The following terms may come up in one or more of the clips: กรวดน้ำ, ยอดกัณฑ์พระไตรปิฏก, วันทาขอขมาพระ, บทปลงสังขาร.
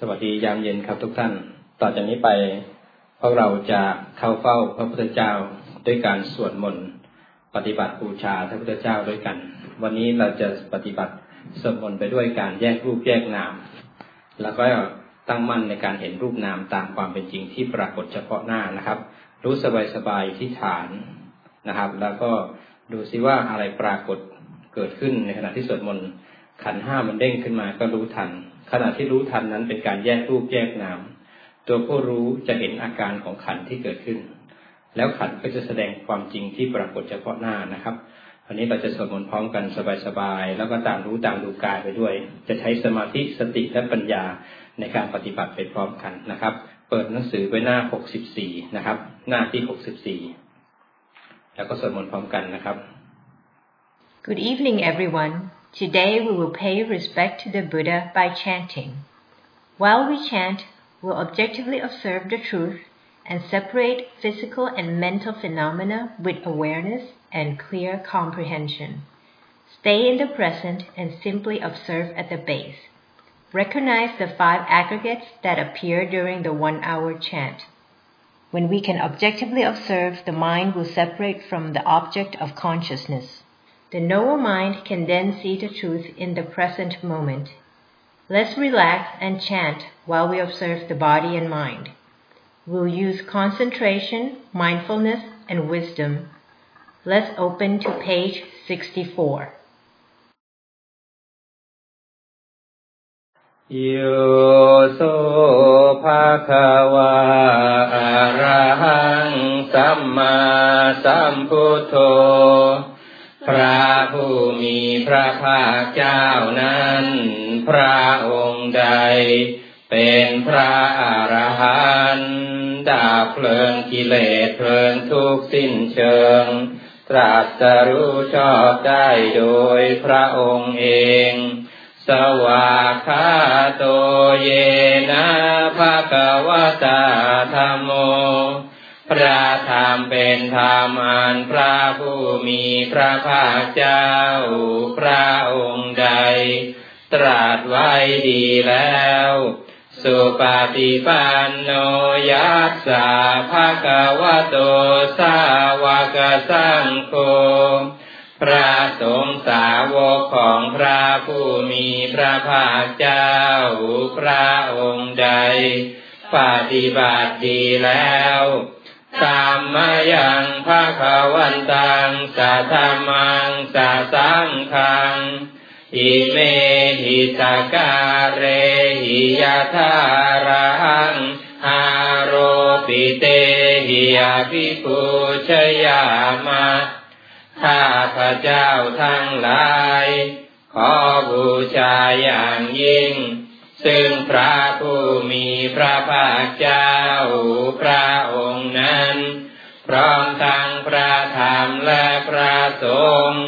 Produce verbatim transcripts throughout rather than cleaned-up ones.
สวัสดียามเย็นครับทุกท่านต่อจากนี้ไปพวกเราจะเข้าเฝ้าพระพุทธเจ้าด้วยการสวดมนต์ปฏิบัติบูชาพระพุทธเจ้าด้วยกันวันนี้เราจะปฏิบัติสวดมนต์ไปด้วยการแยกรูปแยกนามแล้วก็ตั้งมั่นในการเห็นรูปนามตามความเป็นจริงที่ปรากฏเฉพาะหน้านะครับรู้สบายๆที่ฐานนะครับแล้วก็ดูซิว่าอะไรปรากฏเกิดขึ้นในขณะที่สวดมนต์ขันธ์ห้ามันเด้งขึ้นมาก็รู้ทันขณะที่รู้ทันนั้นเป็นการแยกรูปแยกนามตัวผู้รู้จะเห็นอาการของขันธ์ที่เกิดขึ้นแล้วขันธ์ก็จะแสดงความจริงที่ปรากฏเฉพาะหน้านะครับอันนี้เราจะสวดมนต์พร้อมกันสบายๆแล้วก็ตามรู้ตามดูกายไปด้วยจะใช้สมาธิสติและปัญญาในการปฏิบัติไปพร้อมกันนะครับเปิดหนังสือไปหน้าหกสิบสี่นะครับหน้าที่หกสิบสี่แล้วก็สวดมนต์พร้อมกันนะครับ Good evening everyone. Today we will pay respect to the Buddha by chanting. While we chant, we'll objectively observe the truth and separate physical and mental phenomena with awareness and clear comprehension. Stay in the present and simply observe at the base.Recognize the five aggregates that appear during the one-hour chant. When we can objectively observe, the mind will separate from the object of consciousness. The knower mind can then see the truth in the present moment. Let's relax and chant while we observe the body and mind. We'll use concentration, mindfulness, and wisdom. Let's open to page sixty-four.โยโสภะคะวะอะระหังสัมมาสัมพุทโธพระผู้มีพระภาคเจ้านั้นพระองค์ใดเป็นพระอรหันต์ดับเพลิงกิเลสเพลิงทุกข์สิ้นเชิงตรัสรู้ชอบได้โดยพระองค์เองสวากขาโตเยนะภควตาธัมโมพระธรรมเป็นธรรมอันพระผู้มีพระภาคเจ้าพระองค์ใดตรัสไว้ดีแล้วสุปฏิปันโนยัสสะภควโตสาวกสังโฆพระสงฆ์สาวกของพระผู้มีพระภาคเจ้าพระองค์ใดปฏิบัติดีแล้วธัมมยังภคะวันตังสัทธัมมังสัทสังฆังอิเมหิตการะหิยะทารังหาโรปิเตหิอภิปุชยามะข้าพระเจ้าทั้งหลายขอบูชาอย่างยิ่งซึ่งพระผู้มีพระภาคเจ้าพระองค์นั้นพร้อมทั้งพระธรรมและพระสงฆ์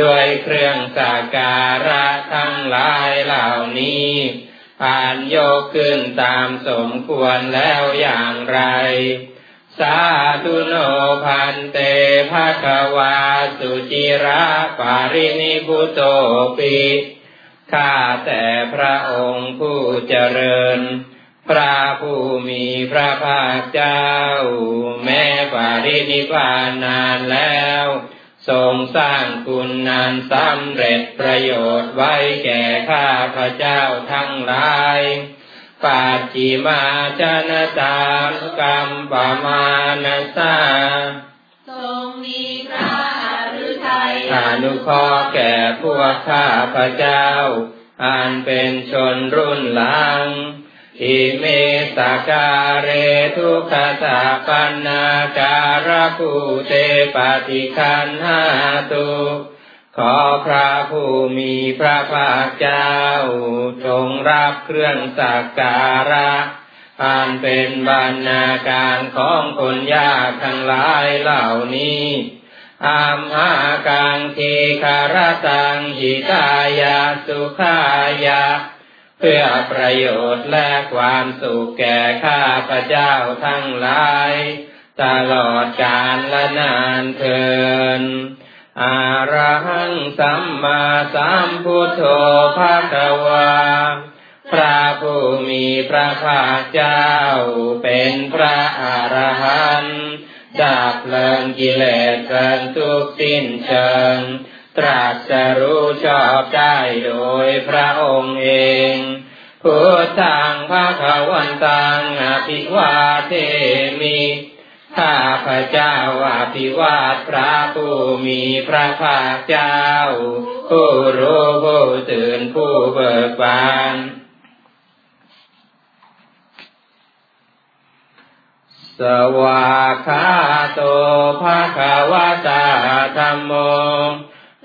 ด้วยเครื่องสักการะทั้งหลายเหล่านี้อันยกขึ้นตามสมควรแล้วอย่างไรสาธุโนภันเตภควาสุจิระปารินิพพุโตปิข้าแต่พระองค์ผู้เจริญพระผู้มีพระภาคเจ้าแม้ปารินิพพานนานแล้วทรงสร้างคุณงามสำเร็จประโยชน์ไว้แก่ข้าพระเจ้าทั้งหลายปัจฉิมาจนตามกรรมปมานัสสาทรงมีพระอฤทัยอนุเคราะห์แก่พวกข้าพเจ้าอันเป็นชนรุ่นหลังอิเมสักการะทุกขสะปันนาการะภูเตปฏิคันหาตุขอพระผู้มีพระภาคเจ้าทรงรับเครื่องสักการะอันเป็นบรรณาการของคนยากทั้งหลายเหล่านี้อัมหากังทีคารตังหิตายาสุขายะเพื่อประโยชน์และความสุขแก่ข้าพเจ้าทั้งหลายตลอดกาลและนานเทินอะระหังสัมมาสัมพุทโธภะคะวา พระผู้มีพระภาคเจ้าเป็นพระอรหันต์ดับเพลิงกิเลสเพลิงทุกข์สิ้นเชิงตรัสรู้ชอบได้โดยพระองค์เองพุทธังภควันตังอภิวาเทมิข้าพเจ้าอภิวาทพระผู้มีพระภาคเจ้าผู้รู้ผู้ตื่นผู้เบิกบานสวากขาโตภควตาธัมโม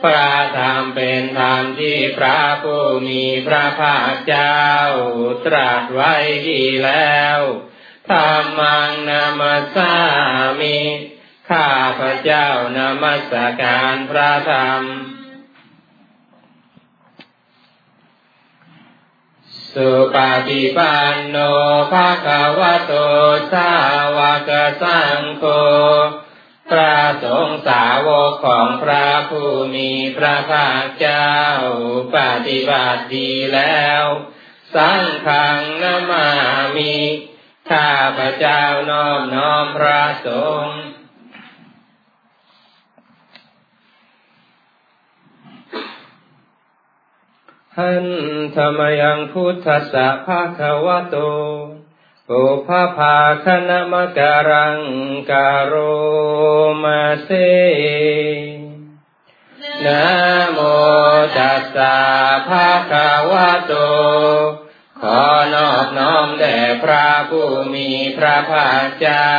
พระธรรมเป็นธรรมที่พระผู้มีพระภาคเจ้าตรัสไว้ดีแล้วธัมมังนามัสสามิข้าพระเจ้านมัสการพระธรรมสุปฏิปันโนภควโตสาวกสังโฆพระสงฆ์สาวกของพระผู้มีพระภาคเจ้าปฏิบัติดีแล้วสังฆังนะมามิข้าพระเจ้านอบน้อมพระสงฆ์หันธรรมยังพุทธัสสะภะคะวะโตอุปภาคณมการังการโรมาเสนะโมตัสสะภะคะวะโตขอนอบน้อมแด่พระผู้มีพระภาคเจ้า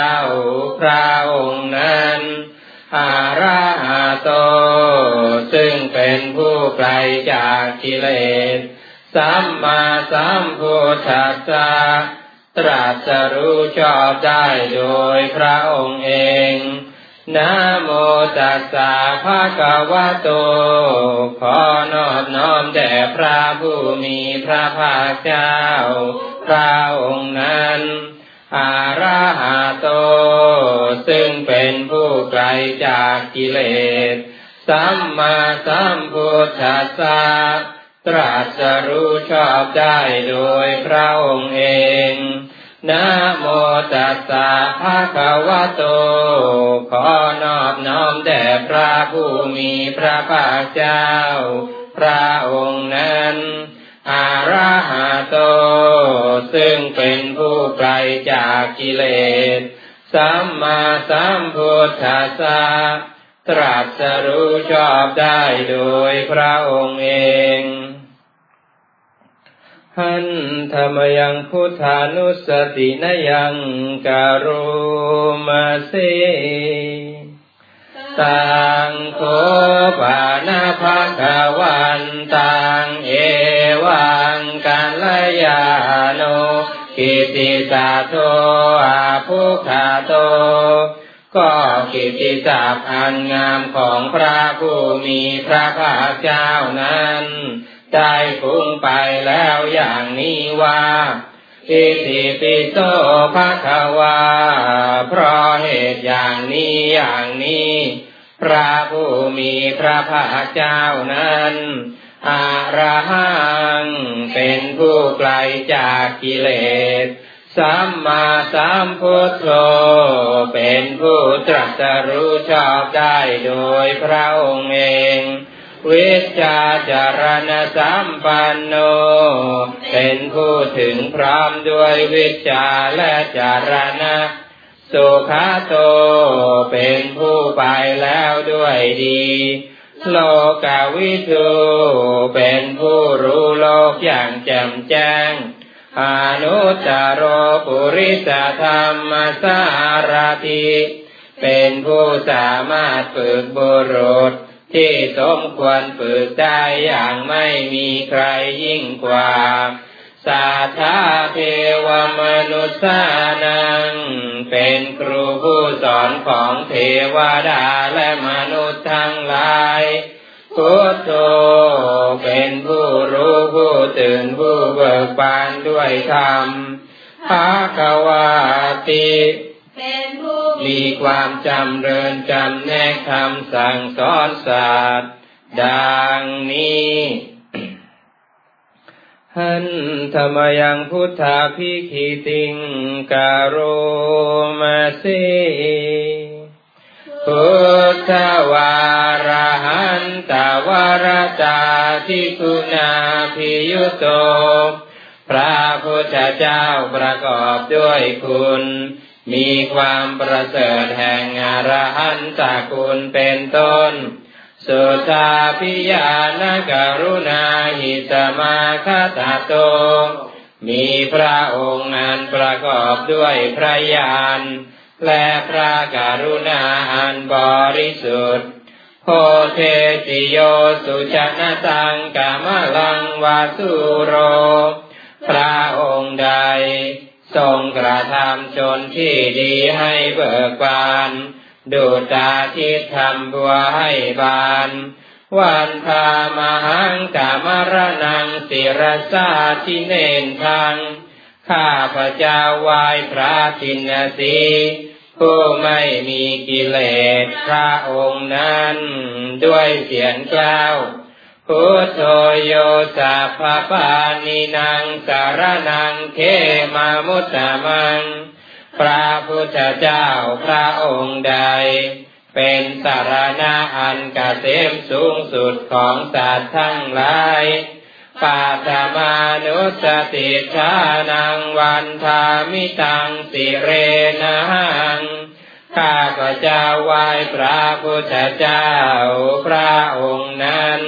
พระองค์นั้นอะระหะโตซึ่งเป็นผู้ไกลจากกิเลสสัมมาสัมพุทธัสสะตรัสรู้ชอบได้โดยพระองค์เองนะโมตัสสะภะคะวะโตขอนอบน้อมแด่พระผู้มีพระภาคเจ้าพระองค์นั้นอะระหะโตซึ่งเป็นผู้ไกลจากกิเลสสัมมาสัมพุทธัสสะตรัสรู้ชอบได้โดยพระองค์เองนะโมตัสสะภะคะวะโตขอนอบน้อมแด่พระผู้มีพระภาคเจ้าพระองค์นั้นอะระหะโตซึ่งเป็นผู้ไกลจากกิเลสสัมมาสัมพุทธัสสะตรัสรู้ชอบได้โดยพระองค์เองหันธรรมยังพุทธานุสตินยังการโรมาเสตังโคปานาภคะวันตังเอวังกัลยาโนกิตติสาโทอาภุคาโตก็กิตติศัพท์อันงามของพระผู้มีพระภาคเจ้านั้นได้พุ่งไปแล้วอย่างนี้ว่าอิติปิโสภควาเพราะเหตุอย่างนี้อย่างนี้พระผู้มีพระภาคเจ้านั้นอะระหังเป็นผู้ไกลจากกิเลสสัมมาสัมพุทโธเป็นผู้ตรัสรู้ชอบได้โดยพระองค์เองวิชชาจารณสัมปันโนเป็นผู้ถึงพร้อมด้วยวิชชาและจารณะสุขะโตเป็นผู้ไปแล้วด้วยดีโลกวิทูเป็นผู้รู้โลกอย่างแจ่มแจ้งอนุตตโรปุริสธรรมสารถิเป็นผู้สามารถฝึกบุรุษที่สมควรฝึกได้อย่างไม่มีใครยิ่งกว่าสัทธาเทวมนุสสานังเป็นครูผู้สอนของเทวดาและมนุษย์ทั้งหลายพุทโธเป็นผู้รู้ผู้ตื่นผู้เบิกบานด้วยธรรมภควติเป็นผู้มีความจำเริญจำแนกคำสั่งสอนศาสตร์ดังนี้ หันธรรมยังพุทธาภิขีติงการุมาสิพุทธวารหันตวรตาทิคุณาภิยุโตพระพุทธเจ้าประกอบด้วยคุณมีความประเสริฐแห่งอรหันตคุณเป็นต้นสุตาพิยานกรุณาหิตมาคตโตมีพระองค์อันประกอบด้วยพระญาณและพระกรุณาอันบริสุทธิ์โพเทติโยสุจนะตังกามลังวาสุโรพระองค์ใดทรงกระทำชนที่ดีให้เบิกบานดุจตาทิตทำบัวให้บานวันพามหังกามรนังศิรสาทิเนนทังข้าพระเจ้าไหว้พระทินสีผู้ไม่มีกิเลสพระองค์นั้นด้วยเสียงกล่าวพุทโธโยสัพพปานินังสารนังเขมามุตตมังพระพุทธเจ้าพระองค์ใดเป็นสารณะอันเกษมสูงสุดของสัตว์ทั้งหลายปัตมานุสติชานังวันทามิตังสิเรนังข้าพระเจ้าไหว้พระพุทธเจ้าพระองค์นั้น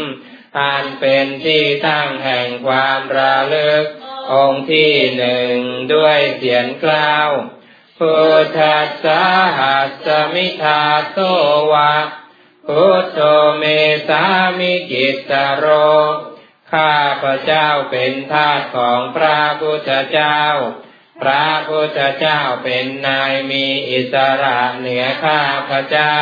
อันเป็นที่ตั้งแห่งความระลึกองค์ที่หนึ่งด้วยเสียงกล่าวพุทธัสสะหัสสมิธาโตวะพุทโธเมสามิกิสโรข้าพระเจ้าเป็นทาสของพระพุทธเจ้าพระพุทธเจ้าเป็นนายมีอิสระเหนือข้าพระเจ้า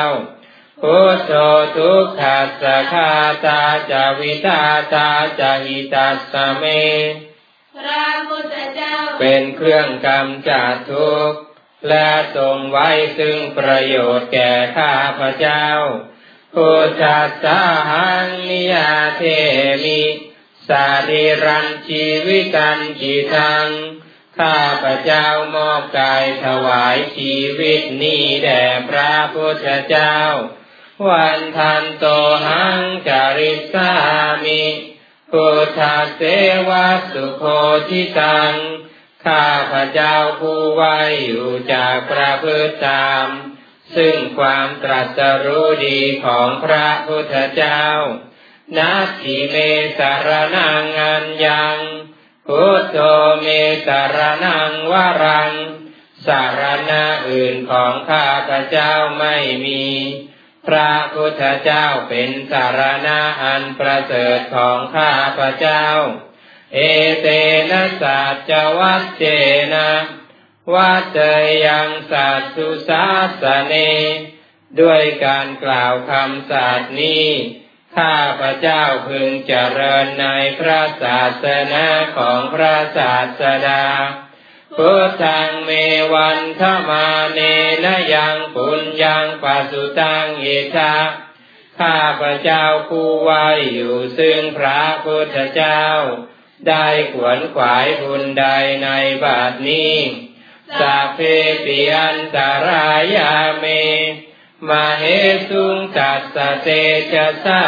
พุทโธทุกขัสสะคาตาจาวิตาตาจาหิตัสสะเมพระพุทธเจ้าเป็นเครื่องกำจัดทุกข์และทรงไว้ซึ่งประโยชน์แก่ข้าพระเจ้าพุทธัสสะหังนิยเทมิสาริรันชีวิตันจิตังข้าพระเจ้ามอบกายถวายชีวิตนี้แด่พระพุทธเจ้าวันทันโตหังจาริสามิพุทธเสวะสุโคทิตังข้าพระเจ้าผู้ไว้อยู่จากประพฤติตามซึ่งความตรัสรู้ดีของพระพุทธเจ้านัตถิเมสรณังอัญญังพุทโธเมสรณังวรังสรณะอื่นของข้าพระเจ้าไม่มีพระพุทธเจ้าเป็นสรณะอันประเสริฐของข้าพระเจ้าเอเตนะสัจจวัจเจนะวัจเจยังสัตตุสาสเนด้วยการกล่าวคำสัตย์นี้ข้าพระเจ้าพึงเจริญในพระศาสนาของพระศาสดาพุทธังเมวันธมาเนนะยังปุญญังปัสสุตังเอชะข้าพระเจ้าผู้ไว้อยู่ซึ่งพระพุทธเจ้าได้ขวนขวายบุญใดในบัดนี้สัพเพปิอันตรายาเมมาเหตุงจัสสะเตชะสา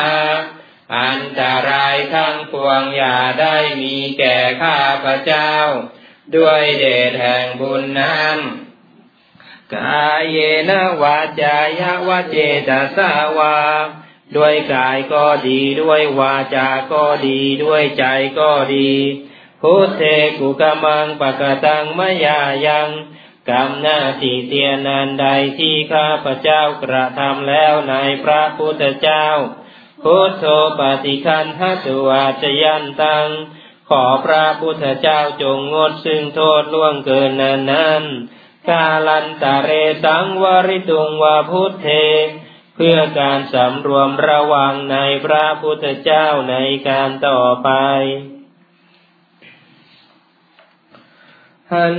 อันตรายทั้งปวงอย่าได้มีแก่ข้าพระเจ้าด้วยเดชแห่งบุญนั้นกายเยนะวาจายะวะเจตสาวาด้วยกายก็ดีด้วยวาจาก็ดีด้วยใจก็ดีพุทเทกุกมังปะกะตังมะยายังกรรมหน้าที่เตียนันใดที่ข้าพเจ้ากระทำแล้วในพระพุทธเจ้าพุทโธปฏิคันหตุอาจยันตังขอพระพุทธเจ้าจงงดซึ่งโทษล่วงเกินนั้นนั้นกาลันตะเรสังวริตุงวาพุทเทเพื่อการสำรวมระวังในพระพุทธเจ้าในการต่อไปหัน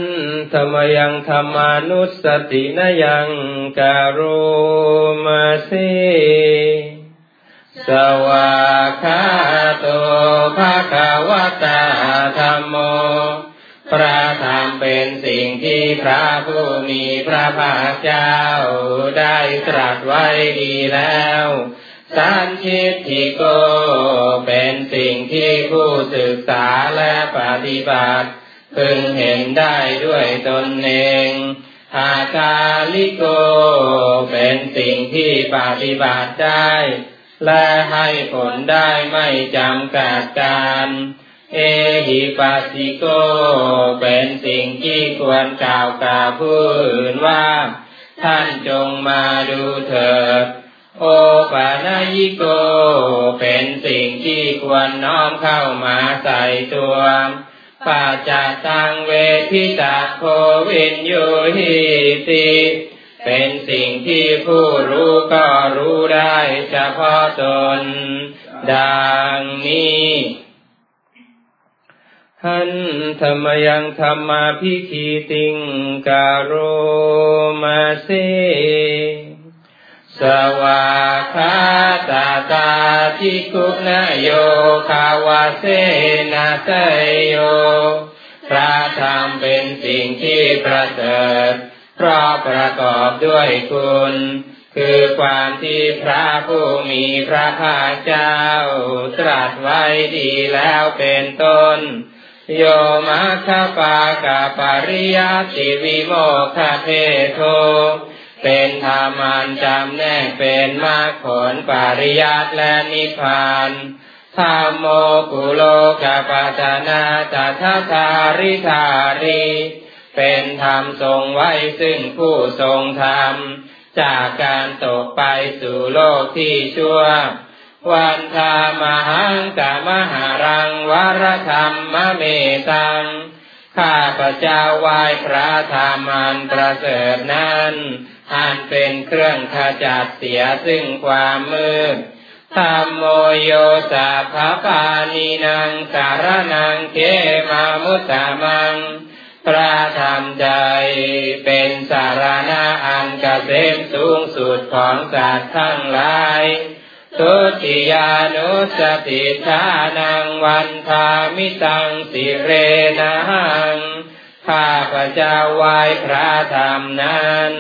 ธรรมยังธรรมานุสตินะยังการุมาสิส สวากขาโตภะคะวะตาธัมโมพระธรรมเป็นสิ่งที่พระผู้มีพระภาคเจ้าได้ตรัสไว้ดีแล้วสันทิฏฐิโกเป็นสิ่งที่ผู้ศึกษาและปฏิบัติพึงเห็นได้ด้วยตนเองอากาลิโกเป็นสิ่งที่ปฏิบัติได้และให้ผลได้ไม่จำกัดการเอหิปัสสิโกเป็นสิ่งที่ควรกล่าวกับผู้อื่นว่าท่านจงมาดูเถิดโอปนยิโกเป็นสิ่งที่ควรน้อมเข้ามาใส่ตัวปัจจตังเวทิตาโควินโยหิติเป็นสิ่งที่ผู้รู้ก็รู้ได้เฉพาะตนดังนี้หันธรรมยังธรรมาภิคีติงกาโรมาเสสวากขาตาตาทิกุณโยคาวาเสนาเตโยพระธรรมเป็นสิ่งที่ประเสริฐเพราะประกอบด้วยคุณคือความที่พระผู้มีพระภาคเจ้าตรัสไว้ดีแล้วเป็นต้นโยมัคคปากะปริยัติวิโมกขะเพโทเป็นธรรมอันจำแนกเป็นมรรคผลปริยัติและนิพพานธัมโมกุโลกปัฏฐานาตถาธาริธาริเป็นธรรมทรงไว้ซึ่งผู้ทรงธรรมจากการตกไปสู่โลกที่ชั่ววันธามหังกามหารังวรธรรมเมตังข้าพเจ้าไหว้พระธรรมอันประเสริฐนั้นอันเป็นเครื่องขจัดเสียซึ่งความมืดธัมโมโยสัพพปานินังสารนังเขมามุตตมังพระธรรมใจเป็นสารณะอันเกษมสูงสุดของสัตว์ทั้งหลายทุติยานุสติฐานังวันธามิตังสิเรนังข้าพเจ้าไหว้พระธรรมนั้น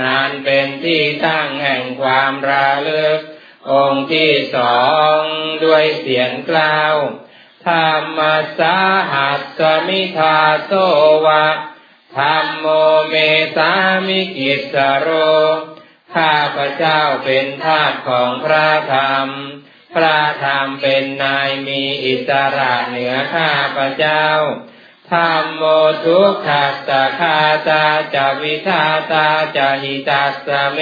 นานเป็นที่ตั้งแห่งความระลึกองค์ที่สองด้วยเสียงกล่าวธัมมัสสาหัสสมิธาโสวะธัมโมเมสามิกิสสโรข้าพเจ้าเป็นทาสของพระธรรมพระธรรมเป็นนายมีอิสระเหนือข้าพเจ้าธัมโมทุกขัสสะคาตาจวิทาตาจหิตัสสะเม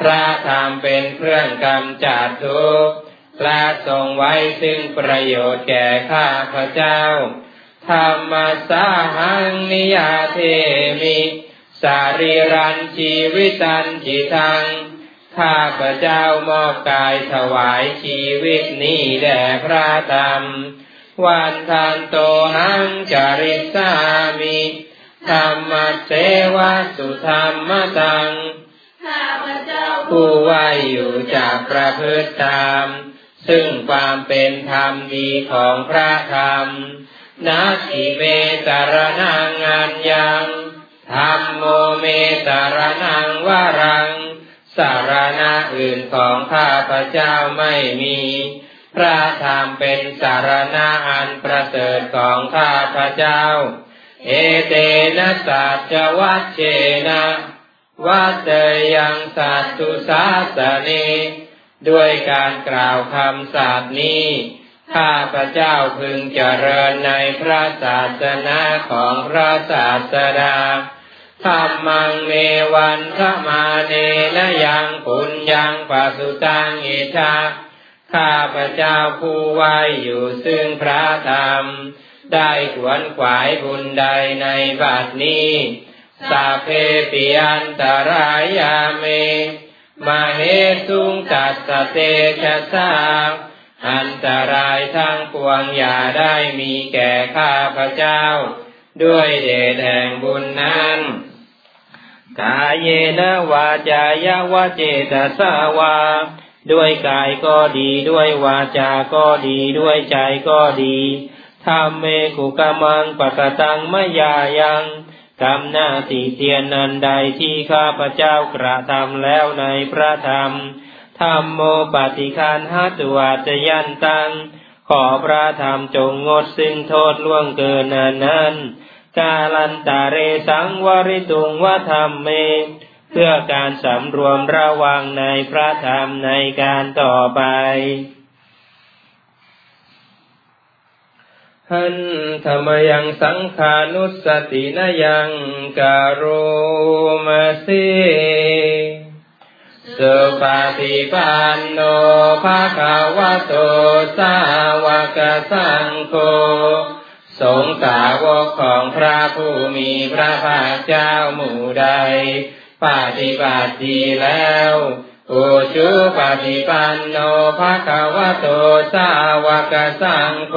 พระธรรมเป็นเครื่องกำจัดทุกข์และทรงไว้ซึ่งประโยชน์แก่ข้าพเจ้าธัมมัสสหังนิยเทมิสารีรันชีวิตันจิตังข้าพเจ้ามอบกายถวายชีวิตนี้แด่พระธรรมวันทันโตหังจริสามิธัมมเสวะสุธัมมตังข้าพเจ้าผู้ไหวอยู่จากประพฤติธรรมซึ่งความเป็นธรรมดีของพระธรรมนัตถิเมตรนังอัญญังธัมโมเมตรนังวรังสารณะอื่นของข้าพเจ้าไม่มีพระธรรมเป็นสารณะอันประเสริฐของข้าพเจ้าเอเตนะสัจจวัชเชนะวัตเตยังสัตตุสาสเนด้วยการกล่าวคำสัตย์นี้ข้าพเจ้าพึงเจริญในพระศาสนาของพระศาสดาธัมมังเมวันทมาเนนะยังปุญญังปสุตังอิทาข้าพเจ้าผู้ไหว้อยู่ซึ่งพระธรรมได้ขวนขวายบุญใดในบัดนี้สัพเพปิอันตรายาเมมเหตุงตัสสะเตชะสาอันตรายทั้งปวงอย่าได้มีแก่ข้าพเจ้าด้วยเดชแห่งบุญนั้นกายเณวาจายะวเจตสาวา ด้วยกายก็ดีด้วยวาจาก็ดีด้วยใจก็ดีธัมเมกุกมังปะกตังมะยายังทำหน้าที่เตียนนันใดที่ข้าพเจ้ากระทำแล้วในพระธรรมธัมโมปฏิคันหตุวาจยันตังขอพระธรรมจงงดสิ้นโทษล่วงเกินนั้นนั้นกาลันตาเรสังวริตุงวะธัมเมเพื่อการสำรวมระวังในพระธรรมในการต่อไปหันธรรมยังสังขานุสตินะยังการุมะสิสุปฏิปันโนภะคะวะโตสาวกสังโฆสงฆ์สาวกของพระผู้มีพระภาคเจ้าหมู่ใดปฏิบัติดีแล้วอุชุปฏิปันโนภะคะวะโตสาวกสังโฆ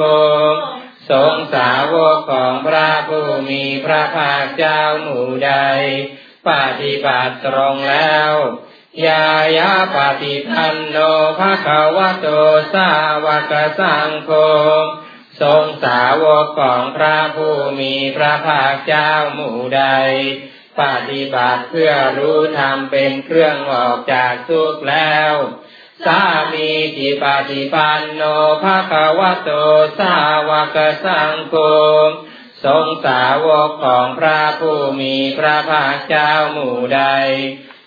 สงฆ์สาวกของพระผู้มีพระภาคเจ้าหมู่ใดปฏิบัติตรงแล้วยายาปฏิทันโนภะคะวะโตสาวกสังโฆสงฆ์สาวกของพระผู้มีพระภาคเจ้าหมู่ใดปฏิบัติเพื่อรู้ธรรมเป็นเครื่องออกจากทุกข์แล้วสามีจิปฏิปันโนภะคะวะโตสาวกสังโฆสงฆ์สาวกของพระผู้มีพระภาคเจ้าหมู่ใด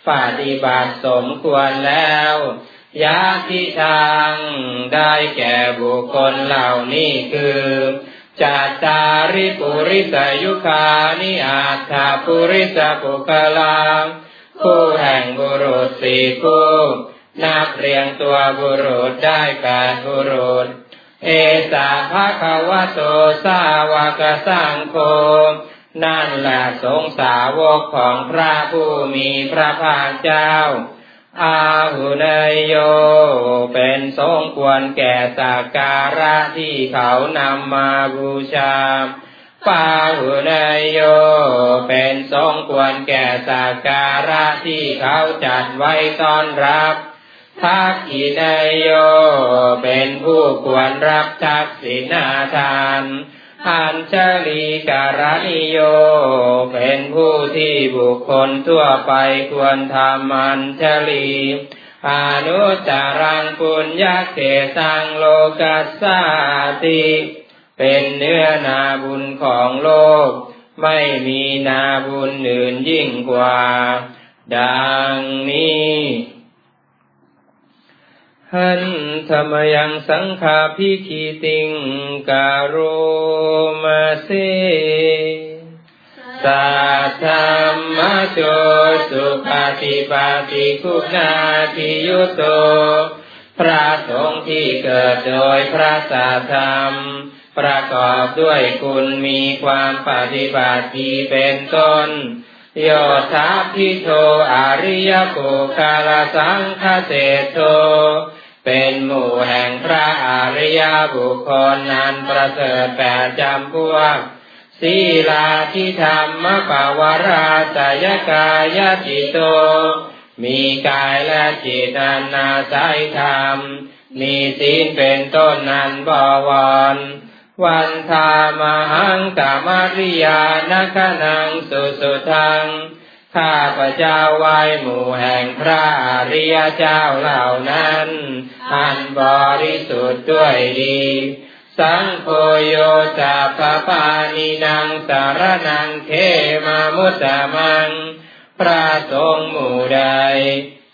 ปฏิบัติสมควรแล้วยะทิทางได้แก่บุคคลเหล่านี้คือจัตตาริปุริสยุคานิอัตถปุริสปุคคลังคู่แห่งบุรุษสี่คู่นับเรียงตัวบุรุษได้แปดบุรุษเอสาภะคะวะโตสาวกสังโฆนั่นแหละสงฆ์สาวกของพระผู้มีพระภาคเจ้าอาหุเนยโยเป็นสงฆ์ควรแก่สักการะที่เขานำมาบูชาปาหุเนยโยเป็นสงฆ์ควรแก่สักการะที่เขาจัดไว้ต้อนรับทักขิเนยโยเป็นผู้ควรรับทักษิณาทานอัญชลีการณิโยเป็นผู้ที่บุคคลทั่วไปควรทำอัญชลีอนุจารังปุญญเกตังโลกัสสาติเป็นเนื้อนาบุญของโลกไม่มีนาบุญอื่นยิ่งกว่าดังนี้หันธรรมยังสังฆาภิคีติงการุมะสิสัทธัมมะโจสุปฏิปัตติคุณาภิยุโตพระสงฆ์ที่เกิดโดยพระสัทธรรมประกอบด้วยคุณมีความปฏิบัติดีเป็นต้นโยธาภิโทอริยปุคคลสังฆเสสโตเป็นหมู่แห่งพระอริยบุคคลนันประเสริฐแปดจำพวกศีลาธิธรรมปวาราสยกายจิตโตมีกายและจิตอันอาศัยธรรมมีศีลเป็นต้นนันบวรวันธามหังกามริยานัคนังสุสุทังข้าพเจ้าไหว้หมู่แห่งพระอริยเจ้าเหล่านั้นอันบริสุทธิ์ด้วยดีสังโฆโยจะปะปานินังสารนังเขมามุตตมังพระสงฆ์หมู่ใด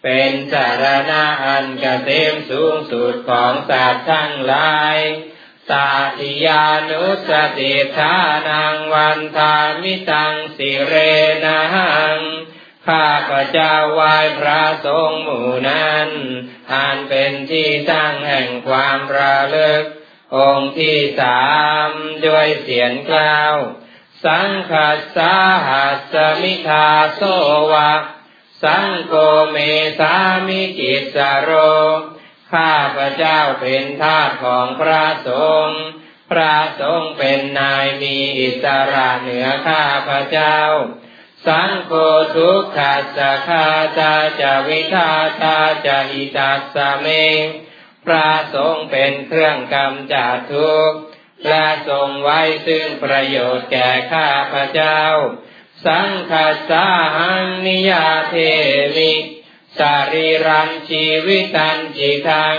เป็นสารณะอันเกษมสูงสุดของสัตว์ทั้งหลายตาติยานุสติทานังวันธามิตังสิเรนะหังข้าพเจ้าไหว้พระสงฆ์หมู่นั้นอันเป็นที่ตั้งแห่งความระลึกองค์ที่สามด้วยเสียงกล่าวสังคัสสาหัสสมิทาโสวะสังโฆเมสามิกิสสโรข้าพระเจ้าเป็นทาสของพระสงฆ์พระสงฆ์เป็นนายมีอิสระเหนือข้าพระเจ้า สังโฆทุกขัสสะคาตาจะวิทาตาจะหิตัสสะเมพระสงฆ์เป็นเครื่องกำจัดทุกข์และทรงไว้ซึ่งประโยชน์แก่ข้าพเจ้าสังคัสสาหังนิยาเทมิสรีรังชีวิตังจิตัง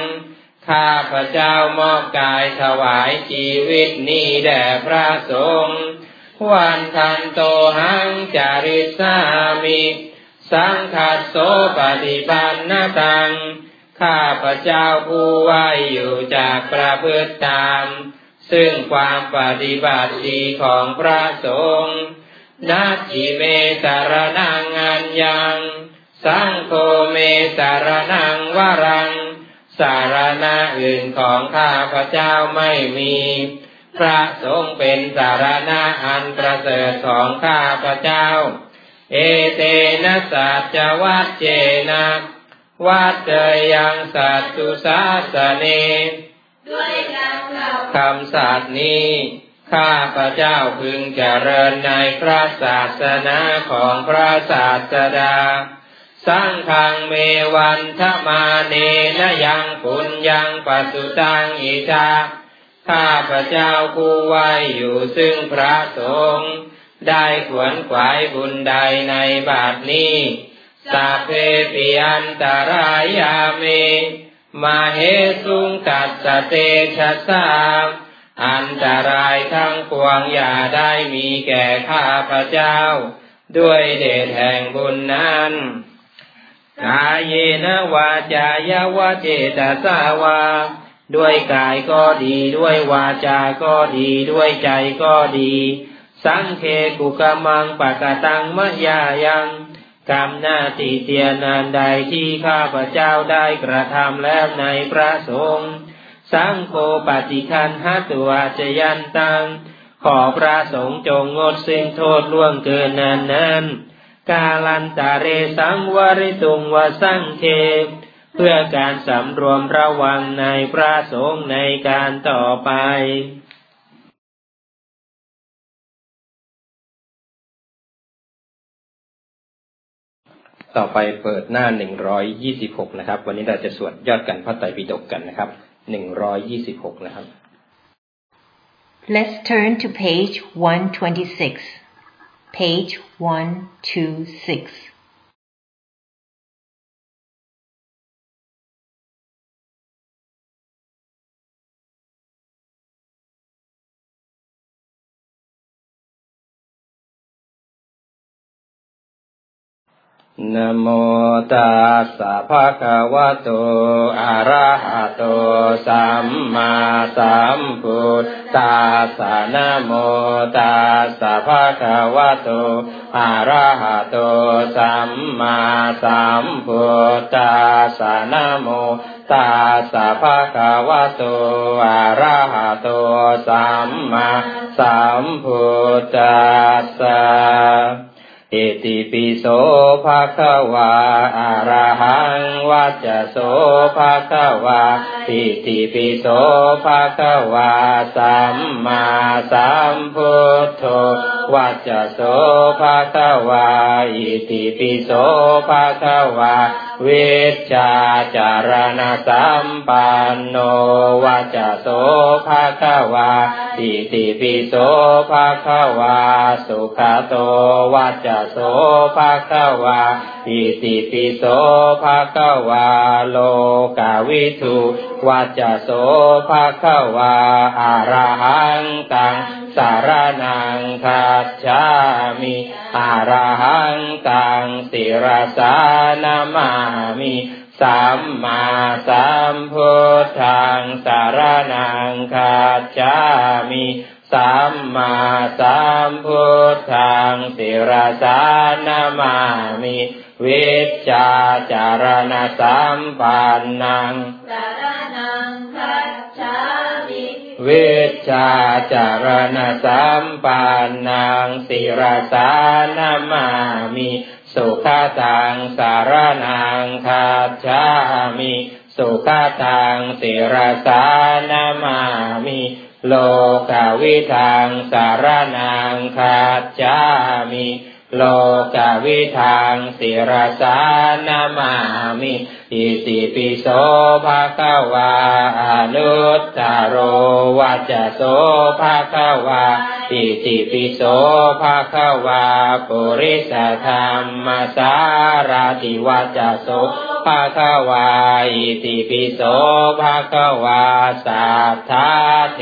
ข้าพเจ้ามอบกายถวายชีวิตนี้แด่พระสงฆ์วันทันโตหังจาริสามิสังคัสโสปฏิปันนตังข้าพเจ้าผู้ไหวอยู่จากประพฤติตามซึ่งความปฏิบัติดีของพระสงฆ์นัตถิเมสรณังอัญญังสังโฆเมสรณังวรังสารณะอื่นของข้าพเจ้าไม่มีพระสงฆ์เป็นสารณะอันประเสริฐของข้าพเจ้าเอเตนะสัจจวัจเจนะวัจเจยังสัตตุสาสเนด้วยคำสัตย์นี้ข้าพระเจ้าพึงเจริญในพระศาสนาของพระศาสดาสังฆังเมวันทมาเนนะยังปุญญังปสุตังอิชาข้าพระเจ้าผู้ไหวอยู่ซึ่งพระสงฆ์ได้ขวนขวายบุญใดในบาทนี้สัพเพปิอันตรายามิมาเหตุงตัสสะเตชะสาอันตรายทั้งปวงอย่าได้มีแก่ข้าพเจ้าด้วยเดชแห่งบุญนั้นกายเยนะวาจายะวะเจตสาวาด้วยกายก็ดีด้วยวาจาก็ดีด้วยใจก็ดีสังเคกุกะมังปะกะตังมะยายังกรรมหน้าที่เตียนานใดที่ข้าพเจ้าได้กระทำแล้วในพระสงฆ์สังโฆปฏิคันหตุอาจยันตังขอพระสงฆ์จงงดสิ้นโทษล่วงเกินนั้นนั้นกาลันตะเรสังวริตุงวะสังเทเพื่อการสำรวมระวังในพระสงฆ์ในการต่อไปต่อไปเปิดหน้าหนึ่งร้อยยี่สิบหกนะครับวันนี้เราจะสวดยอดกันพระไตรปิฎกกันนะครับหนึ่งร้อยยี่สิบหกนะครับ Let's turn to page one twenty-six page one twenty-sixนะโมตัสสะภะคะวะโตอะระหะโตสัมมาสัมพุทธัสสะนะโมตัสสะภะคะวะโตอะระหะโตสัมมาสัมพุทธัสสะนะโมตัสสะภะคะวะโตอะระหะโตสัมมาสัมพุทธัสสะอิติปิโสภะคะวะอะระหังวัจจะโสภะคะวะอิติปิโสภะคะวะสัมมาสัมพุทโธวัจจะโสภะคะวะอิติปิโสภะคะวะวิชชาจารณะสัมปันโนวัจจะโสภะคะวะอิติปิโสภะคะวะสุขโตวัจจะโสภะคะวะอิติปิโสภะคะวะโลกวิทูวัจจะโสภะคะวะอะระหังตังสารนังคัจฉามิอะระหังตังสิระสานามามิสัมมาสัมพุทธังสารนังคัจฉามิสัมมาสัมพุทธังสิระสานามามิวิชชาจารณะสัมปันนังสารนังคัจฉามิวิชชาจารณะสัมปันนังสิระสานามามิสุขตังสารนังคัจฉามิสุขตังสิระสานามามิโลกวิทังสารนังคัจฉามิ โลกวิทังศิรสานามามิอิติปิโสภะคะวาอนุตตโรวัจจโสภะคะวาอิติปิโสภะคะวาปุริสธัมมสารติวัจจโสภะคะวาอิติปิโสภะคะวาสัทธาเท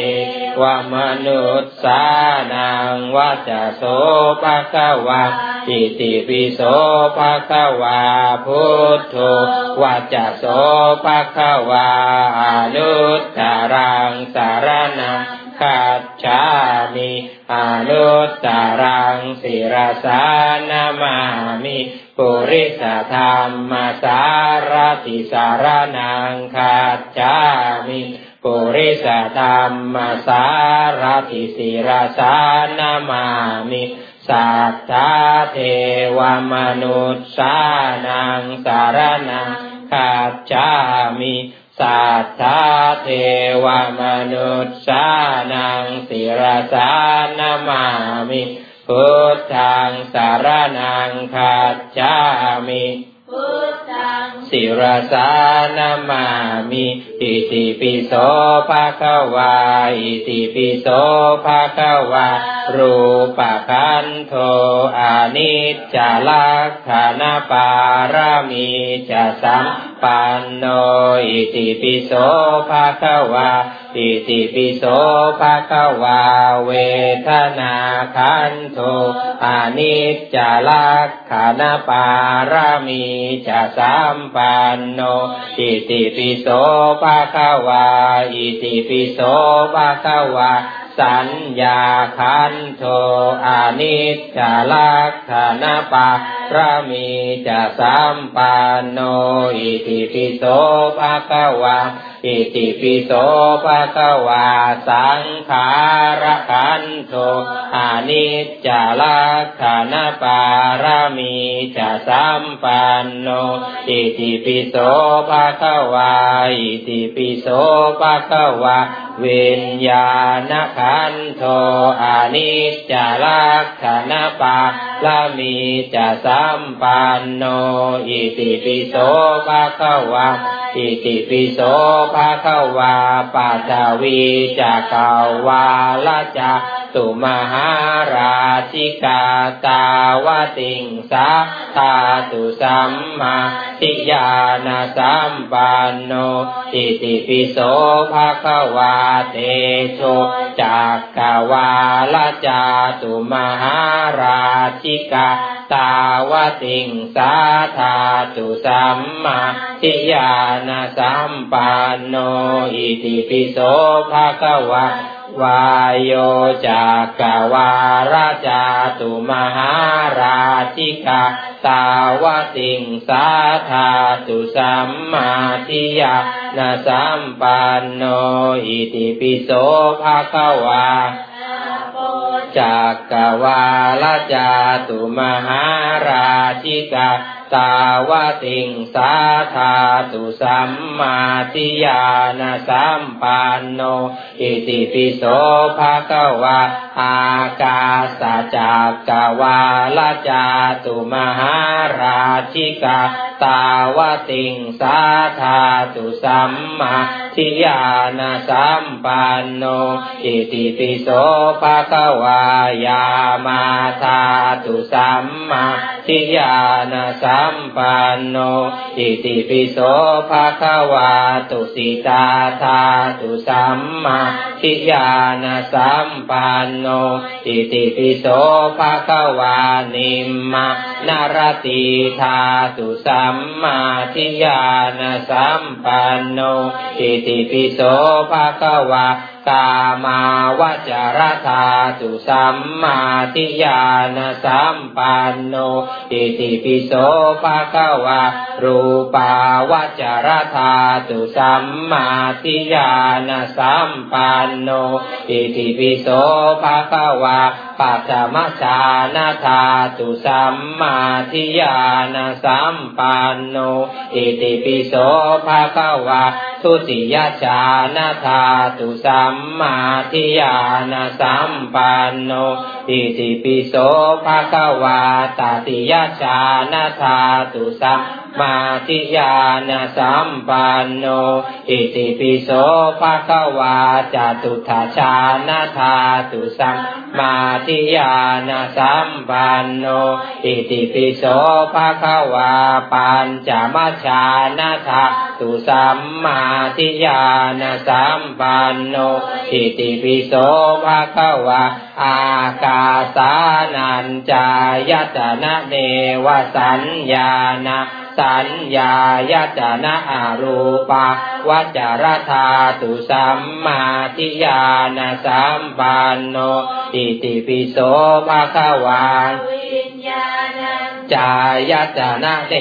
วมนุสสานังวัจจโสภะคะวาอิติปิโสภะคะวาพุทโธวัจจโสภะคะวาอนุตตรังสารนังคัจฉามิอนุตตรังศิรสานามามิปุริสธรรมสารติสารนังคัจฉามิปุริสธรรมสารติศิรสานามามิสัทธาเทวมนุสสานังสารนังคัจฉามิสัทธาเทวมนุสสานังศิรสานามามิพุทธังสารนังคัจฉามิพุทธังศิรสานามามิอิติปิโสภะคะวาอิติปิโสภะคะวารูปคันโทอนิจจลักขณปารมิจสัมปันโนอิติปิโสภะคะวาอิติปิโสภะคะวาเวทนาคันโทอนิจจลักขณปารมิจสัมปันโนอิติปิโสภะคะวาอิติปิโสภะคะวาสัญญาขันโทอนิจจลักขณปารมิจสัมปันโนอิติปิโสภะคะวาอิติปิโสภะคะวาสังขารขันโทอนิจจลักขณปารมิจสัมปันโนอิติปิโสภะคะวาอิติปิโสภะคะวาวิญญาณขันโทอนิจจลักขณปารมิจสัมปันโนอิติปิโสภะคะวาอิติปิโสภะคะวาปัจจวีจักวาลจักตุมหาราชิกาตาวติงสาธาตุสัมมาทิฏฐิญาณสัมปันโนอิติปิโสภะคะวาเตโชจักกวาลจาตุมหาราชิกาตาวติงสาธาตุสัมมาทิฏฐิญาณสัมปันโนอิติปิโสภะคะวาวายโยจักกวาลจาตุมหาราชิกาตาวติงสาธาตุสัมมาทิฏฐิญาณสัมปันโนอิติปิโสภะคะวาจักกวาลจาตุมหาราชิกาตาวติงสาธาตุสัมมาทิฏฐิญาณสัมปันโนอิติปิโสภะคะวาอากาสจักกวาลจาตุมหาราชิกาตาวติงสาธาตุสัมมาทิฏฐิญาณสัมปันโนอิติปิโสภะคะวายามาธาตุสัมมาทิฏฐิญาณสัมปันโนอิติปิโสภะคะวาตุสิตาธาตุสัมมาทิฏฐิญาณสัมปันโนอิติปิโสภะคะวานิมมานรติธาตุสัมมาทิฏฐิญาณสัมปันโนอิติปิโสภะคะวากามาวจรธาตุสัมมาทิฏฐิญาณสัมปันโนอิติปิโสภะคะวารูปาวจรธาตุสัมมาทิฏฐิญาณสัมปันโนอิติปิโสภะคะวา ปัสสมะชานาธาตุสัมมาทิยานะสัมปันโนอิติปิโสภะคะวะทุติยชานาธาตุสัมมาทิยานะสัมปันโนอิติปิโสภะคะวะตติยชานาธาตุสัมมาทิยานะสัมปันโนอิติปิโสภะคะวะจตุตถชานาธาตุสัมมาทิยานะสัมปันโนอิติปิโสภะคะวะปัญจมัชฌานาธาตุสัมมาทิยานะสัมปันโนอิติปิโสภะคะวะอากาสานัญจายตนะเนวสัญญานะสัญญายตนะอรูปาวจรธาตุสัมมาทิยานะสัมปันโนอิติปิโสภะคะวะจายตนะเน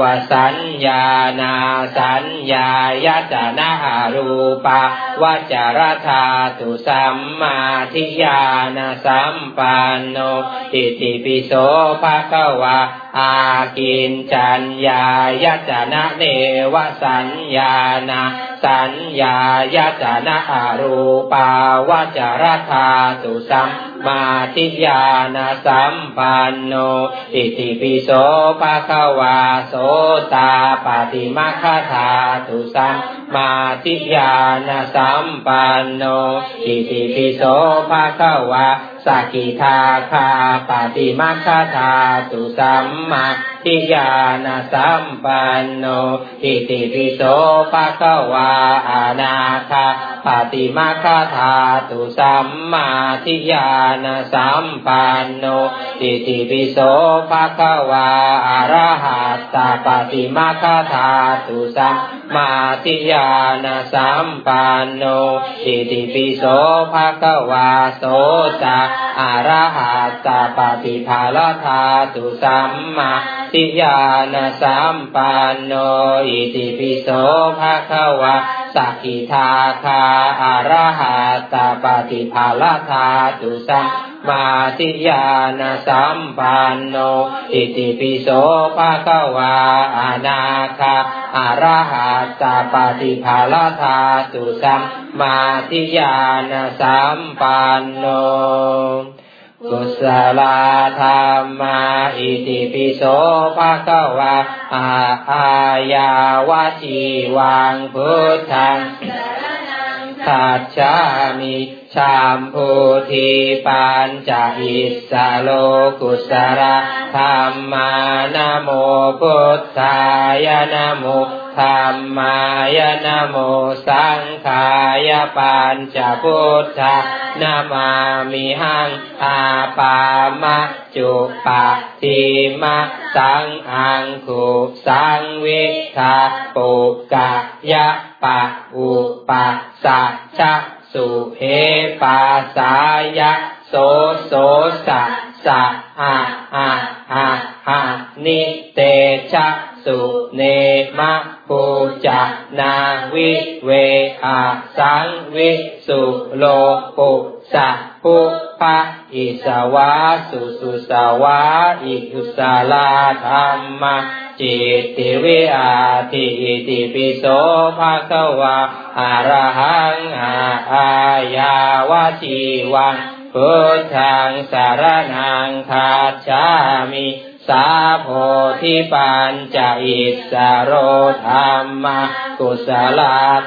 วสัญญานาสัญญายตนะอรูปาวจรธาตุสัมมาทิยานะสัมปันโนอิติปิโสภะคะวะอากินจัญญายตนะเนวสัญญานาสัญญายตนะอรูปาวจรธาตุสัมมาทิยานะสัมปันโนอิติปิโสภะคะวะโสตาปฏิมัคคธาตุสัมมาทิยานะสัมปันโนอิติปิโสภะคะวะสักขิทาคาปฏิมัคคธาตุสัมมาทิยานะสัมปันโนอิติปิโสภะคะวะอนาคาปฏิมัคคธาตุสัมมาทิยานะสัมปันโนอิติปิโสภะคะวะอรหัตตปฏิมัคคธาตุสัมมาทิยานะสัมปันโนอิติปิโสภะคะวะโสตาอรหัตตปฏิภาลธาตุสัมมาทิยานะสัมปันโนอิติปิโสภะคะวะสักขิทาคาอรหัตตปฏิภาลธาตุสัมมาทิยานะสัมปันโนอิติปิโสภะคะวะอนาคาอรหัตตปฏิภาลธาตุสัมมาทิยานะสัมปันโนกุศลธรรมาอิติปิโสภะคะวะอาอายาวชีวังพุทธังสัจฉามิสัมพุทธิปัญจหิสสโลกุสรธัมมานะโมพุทธายะนะโมธัมมายะนะโมสังฆายะปัญจพุทธานะมามิหังอาปามะจุปะติมะสังอังคุสังวิทาปุกะยะปะอุปะสัจฉะสุเหปาสายะโสโสสะสะอะอะอะอะนิเตชะสุเนมะปูจานาวิเวอาสังวิสุโลปุสะปุปะอิสวาสุสุสวาอิอุสาลาธรรมะจิตติวิอาทิอิติปิโสภะคะวะอรหังอาอายาวชีวังพุทธังสรณังคัจฉามิสาโพธิปัญจอิสสโรธัมมากุศล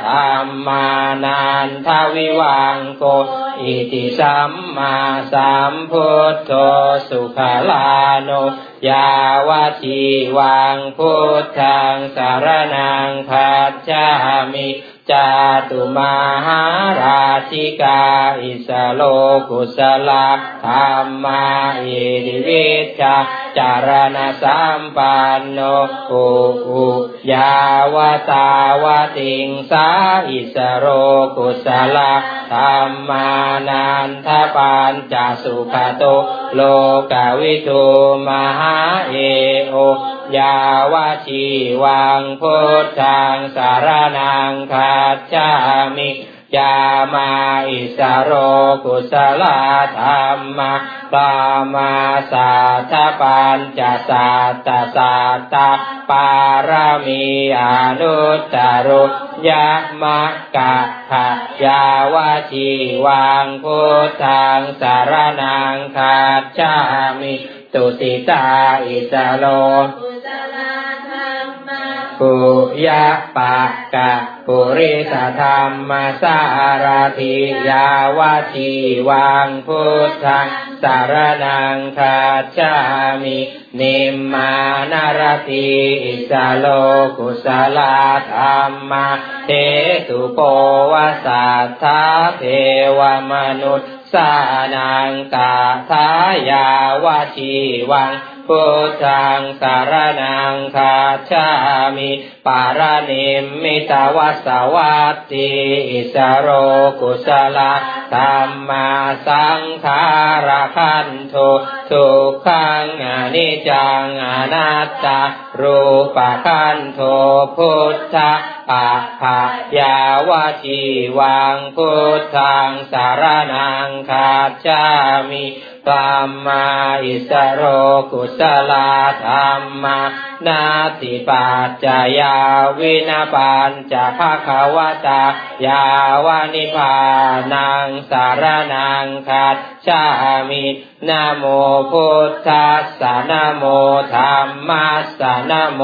ธัมมานันทวิวังโกอิติสัมมาสัมพุทโธสุขลาโนยาวชีวังพุทธังสรณังคัจฉามิจาตุมหาราชิกาอิสโลกุสลธัมมาอิริวิชชาจารณสัมปันโนอุอุยาวตาวติงสาอิสโรกุสลธัมมานันทปัญจสุขโตโลกวิทูมหาเอโอยาวชีวังพุทธังสรณังคัจฉามิ ยามาอิสโรกุสลธรรมะปามาสัทธปัญจสัตตสัตตปารมีอนุตตรุยะมะกะขะยาวชีวังพุทธังสารนังคัจฉามิตุติตาอิสโรปุยะปะกะปุริสธรรมสารถิยาวชีวังพุทธังสารนังคัจฉามินิมมานารติอิสโลกุสลธรรมะเทตุโกวสัทธาเทวมนุษย์สานังกาทายาวชีวังพุทธังสารนังคัจฉามิปารณิมมิตวัสสวัตติอิสโรกุสลธัมมาสังฆารคันโททุกขังอนิจจังอนัตตารูปขันโทพุทธะปะขะยาวชีวังพุทธังสารนังคัจฉามิธัมมาอิสโรกุสลธัมมานาติปัจจยาวินาปัญจภควตายาวนิพพานังสารนังคัจฉามินะโมพุทธัสสะนะโมธัมมัสสะนะโม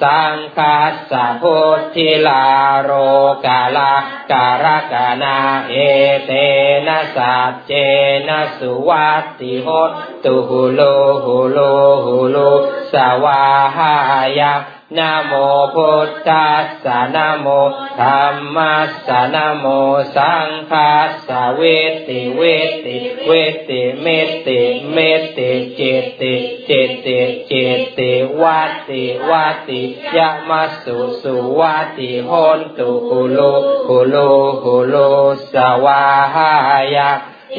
สังคัสสะพุทธิลาโรกาลาการกนาเอเตนะสัจเจนะสุวัตติโหตุหุโลหุโลหุโลสวาหายะนะโมพุทธัสสะนะโมธัมมัสสะนะโมสังคัสสะเวติเวติเวติเมติเมติเจติเจติเจติวัตติวัตติยะมัสสุสุวัตติโหตุหุโลหุโลหุโลสวาหายะ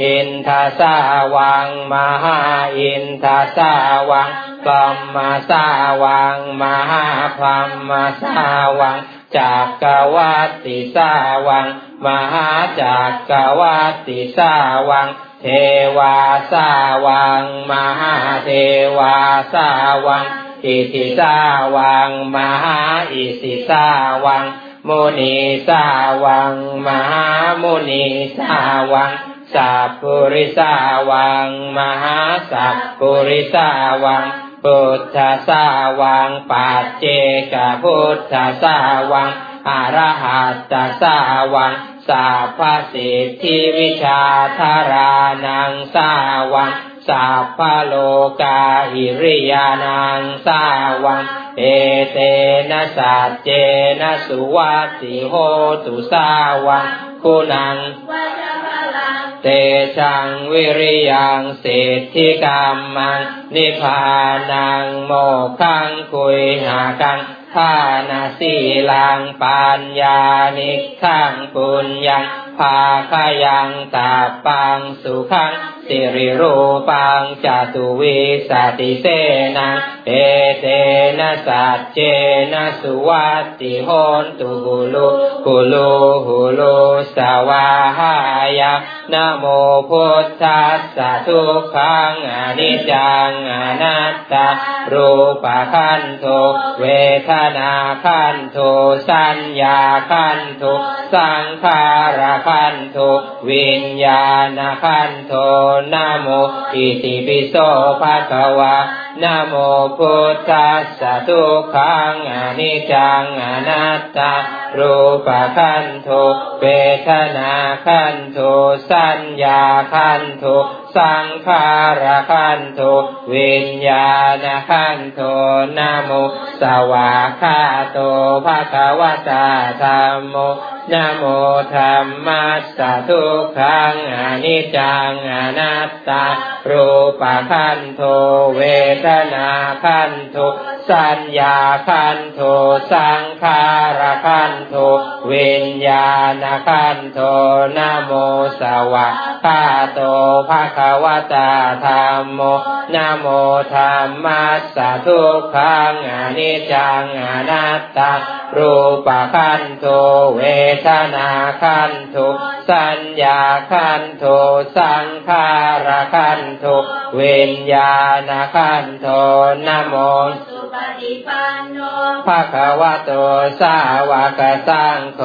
อินทสาวังมหาอินทสาวังพรหมสาวังมหาพรหมสาวังจักรวัตติสาวังมหาจักรวัตติสาวังเทวาสาวังมหาเทวาสาวังอิสิสาวังมหาอิสิสาวังมุนีสาวังมหามุนีสาวังสัพพุริสาวังมหาสัพพุริสาวังพุทธสาวังปัจเจกพุทธสาวังอรหัตตสาวังสัพพสิทธิวิชาธารานังสาวังสัพพโลกาหิริยานังสาวังเอเตนะสัจเจนะสุวัตติโหตุสาวังคุณังเตชังวิริยังสิทธิกัมมังนิพพานังโมกขังคุยหากังทานาสีลังปัญญานิขังปุญญังภาคยังตัปปังสุขังสิริรูปังจตุวิสติเสนังเอเตนะสัจเจนะสุวัตติโหตุหุโลหุโลหุโลสวาหายะนะโมพุทธัสสะทุกขังอนิจจังอนัตตารูปขันโทเวทนาขันโทสัญญาขันโทสังขารขันโทวิญญาณขันโทนะโมอิติปิโสภะคะวะนะโมพุทธัสสะทุกขังอนิจจังอนัตตารูปขันโทเวทนาขันโทสัญญาขันโทสังขารขันโทวิญญาณขันโทนะโมสวากขาโตภะคะวะตาธัมโมนะโมธัมมัสสะทุกขังอนิจจังอนัตตารูปขันโทเวทนาขันโท สัญญาขันโทสังขารขันโทวิญญาณขันโทนะโมสวะคาโตภะคะวะตาธัมโมนะโมธัมมัสสะทุกขังอนิจจังอนัตตังรูปขันโทเวทนาขันโทสัญญาขันโทสังขารขันโทวิญญาณขันโทนะโมสุปฏิปันโนภะคะวะโตสาวกสังโฆ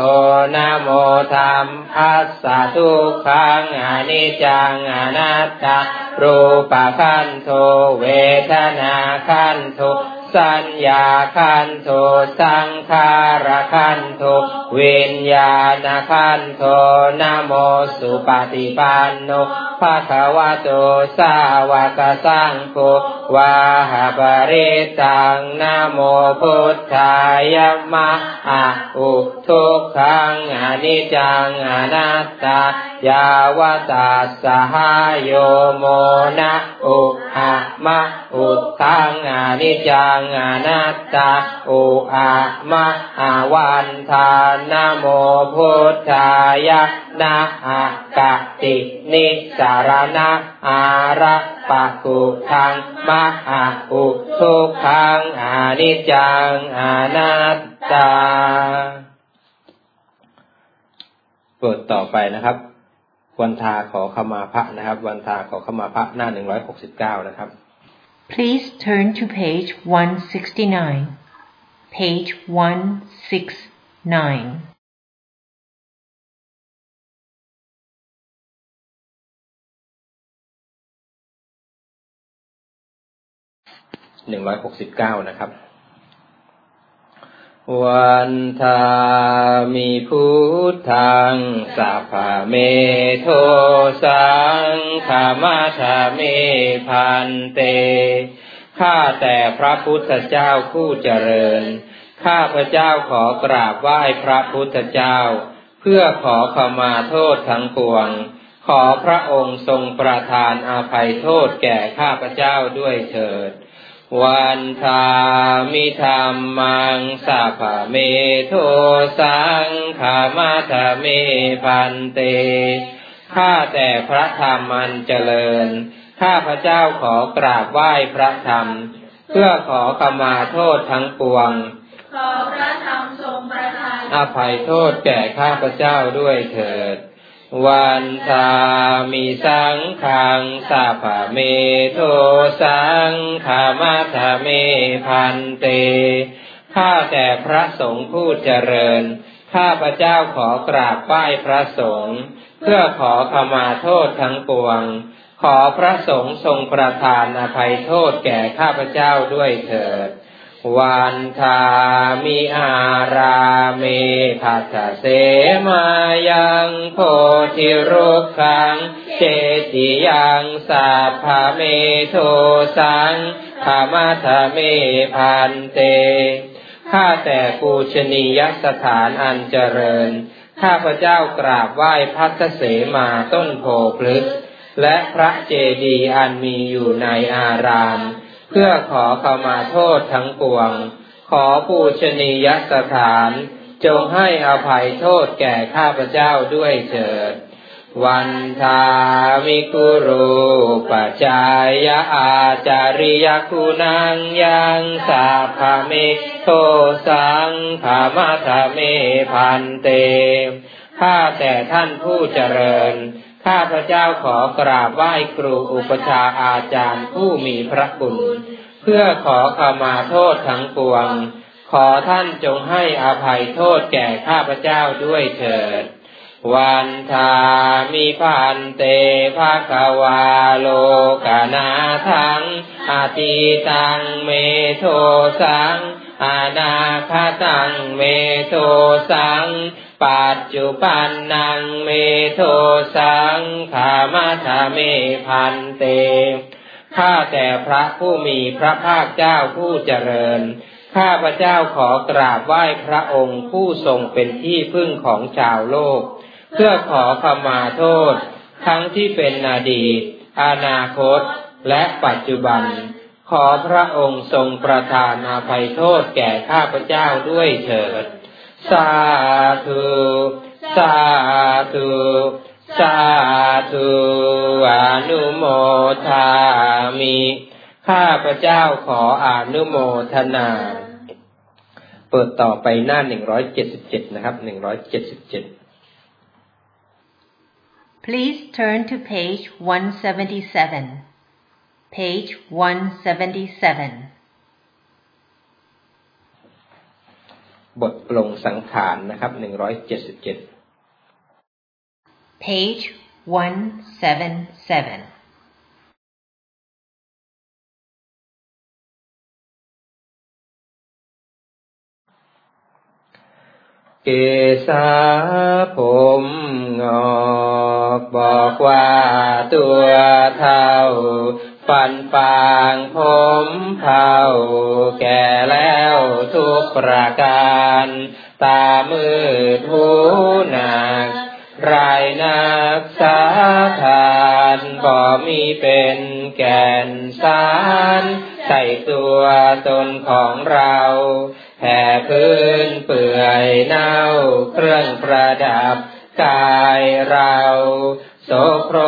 นะโมธัมมัสสะทุกขังอนิจจังอนัตตังรูปขันโทเวทนาขันโทสัญญาขันโทสังขารขันโทวิญญาณขันโทนะโมสุปฏิปันโนภะคะวะโตสาวกสังโฆวาหะปริตังนะโมพุทธายะมะอะอุทุกขังอนิจจังอนัตตายาวะตัสสะหะโยโมนะอุหะมะอุทังอนิจจังอนัตตาอุอะมะอะวันทานะโมพุทธายะนะอะกตินิสารณะอาระปะกุทังมะอะอุทุกขังอนิจจังอนัตตาบทต่อไปนะครับวันทาขอขมาพระนะครับวันทาขอขมาพระหน้าหนึ่งร้อยหกสิบเก้านะครับ Please turn to page one sixty-nine page one sixty-nineหนึ่งร้อยหกสิบเก้านะครับวันทามิพุทธังสัพพเมโทสังฆมัทธะเมพันเตข้าแต่พระพุทธเจ้าผู้เจริญข้าพระเจ้าขอกราบไหว้พระพุทธเจ้าเพื่อขอขมาโทษทั้งปวงขอพระองค์ทรงประทานอภัยโทษแก่ข้าพระเจ้าด้วยเถิดวันทามิธัมมังสัพพเมโทสังฆมัทธะเมพันเตข้าแต่พระธรรมอันเจริญข้าพระเจ้าขอกราบไหว้พระธรรมเพื่อขอขมาโทษทั้งปวงขอพระธรรมทรงประทานอภัยโทษแก่ข้าพระเจ้าด้วยเถิดวันทามิสังฆังสัพพเมโทสังฆมัทธะเมพันเตข้าแต่พระสงฆ์ผู้เจริญข้าพระเจ้าขอกราบไหว้พระสงฆ์เพื่อขอขมาโทษทั้งปวงขอพระสงฆ์ทรงประทานอภัยโทษแก่ข้าพระเจ้าด้วยเถิดวันทามิอาราเมภัสสะเสมายังโพธิรุกขังเจติยังสัพพเมโทสังฆมัทธะเมพันเตข้าแต่ปูชนียสถานอันเจริญข้าพเจ้ากราบไหว้พัทธเสมาต้นโพธิ์พฤกษ์และพระเจดีย์อันมีอยู่ในอารามเพื่อขอขมาโทษทั้งปวงขอปูชนียสถานจงให้อภัยโทษแก่ข้าพเจ้าด้วยเถิดวันทามิกุรูปัจจายะอาจาริยคุณังยังสัพพเมโทสังฆมัทธะเมพันเตข้าแต่ท่านผู้เจริญข้าพระเจ้าขอกราบไหว้ครูอุปชาอาจารย์ผู้มีพระคุณเพื่อขอขมาโทษทั้งปวงขอท่านจงให้อภัยโทษแก่ข้าพระเจ้าด้วยเถิดวันทามิพันเตภควาโลกนาทังอติตังเมโทสังอนาคตังเมโทสังปัจจุปันนังเมโทสังฆมัทธะเมพันเตข้าแต่พระผู้มีพระภาคเจ้าผู้เจริญข้าพระเจ้าขอกราบไหว้พระองค์ผู้ทรงเป็นที่พึ่งของชาวโลกเพื่อขอขมาโทษทั้งที่เป็นอดีตอนาคตและปัจจุบัน ขอพระองค์ทรงประทานอภัยโทษแก่ข้าพเจ้าด้วยเถิดสาธุสาธุสาธุอนุโมทามิข้าพเจ้าขออนุโมทนาเปิดต่อไปหน้าหนึ่งร้อยเจ็ดสิบเจ็ดนะครับหนึ่งร้อยเจ็ดสิบเจ็ด Please turn to page one seventy-seven page one seventy-sevenบทปลงสังขารนะครับหนึ่งร้อยเจ็ดสิบเจ็ด page one seventy-sevenเกศาผมงอกบอกว่าตัวเท่าฟันฟางผมเผาแก่แล้วทุกประการตามืดหูหนักรายนักสาทานบ่มีเป็นแก่นสารใส่ตัวตนของเราแผ่พื้นเปื่อยเน่าเครื่องประดับกายเราโสโคร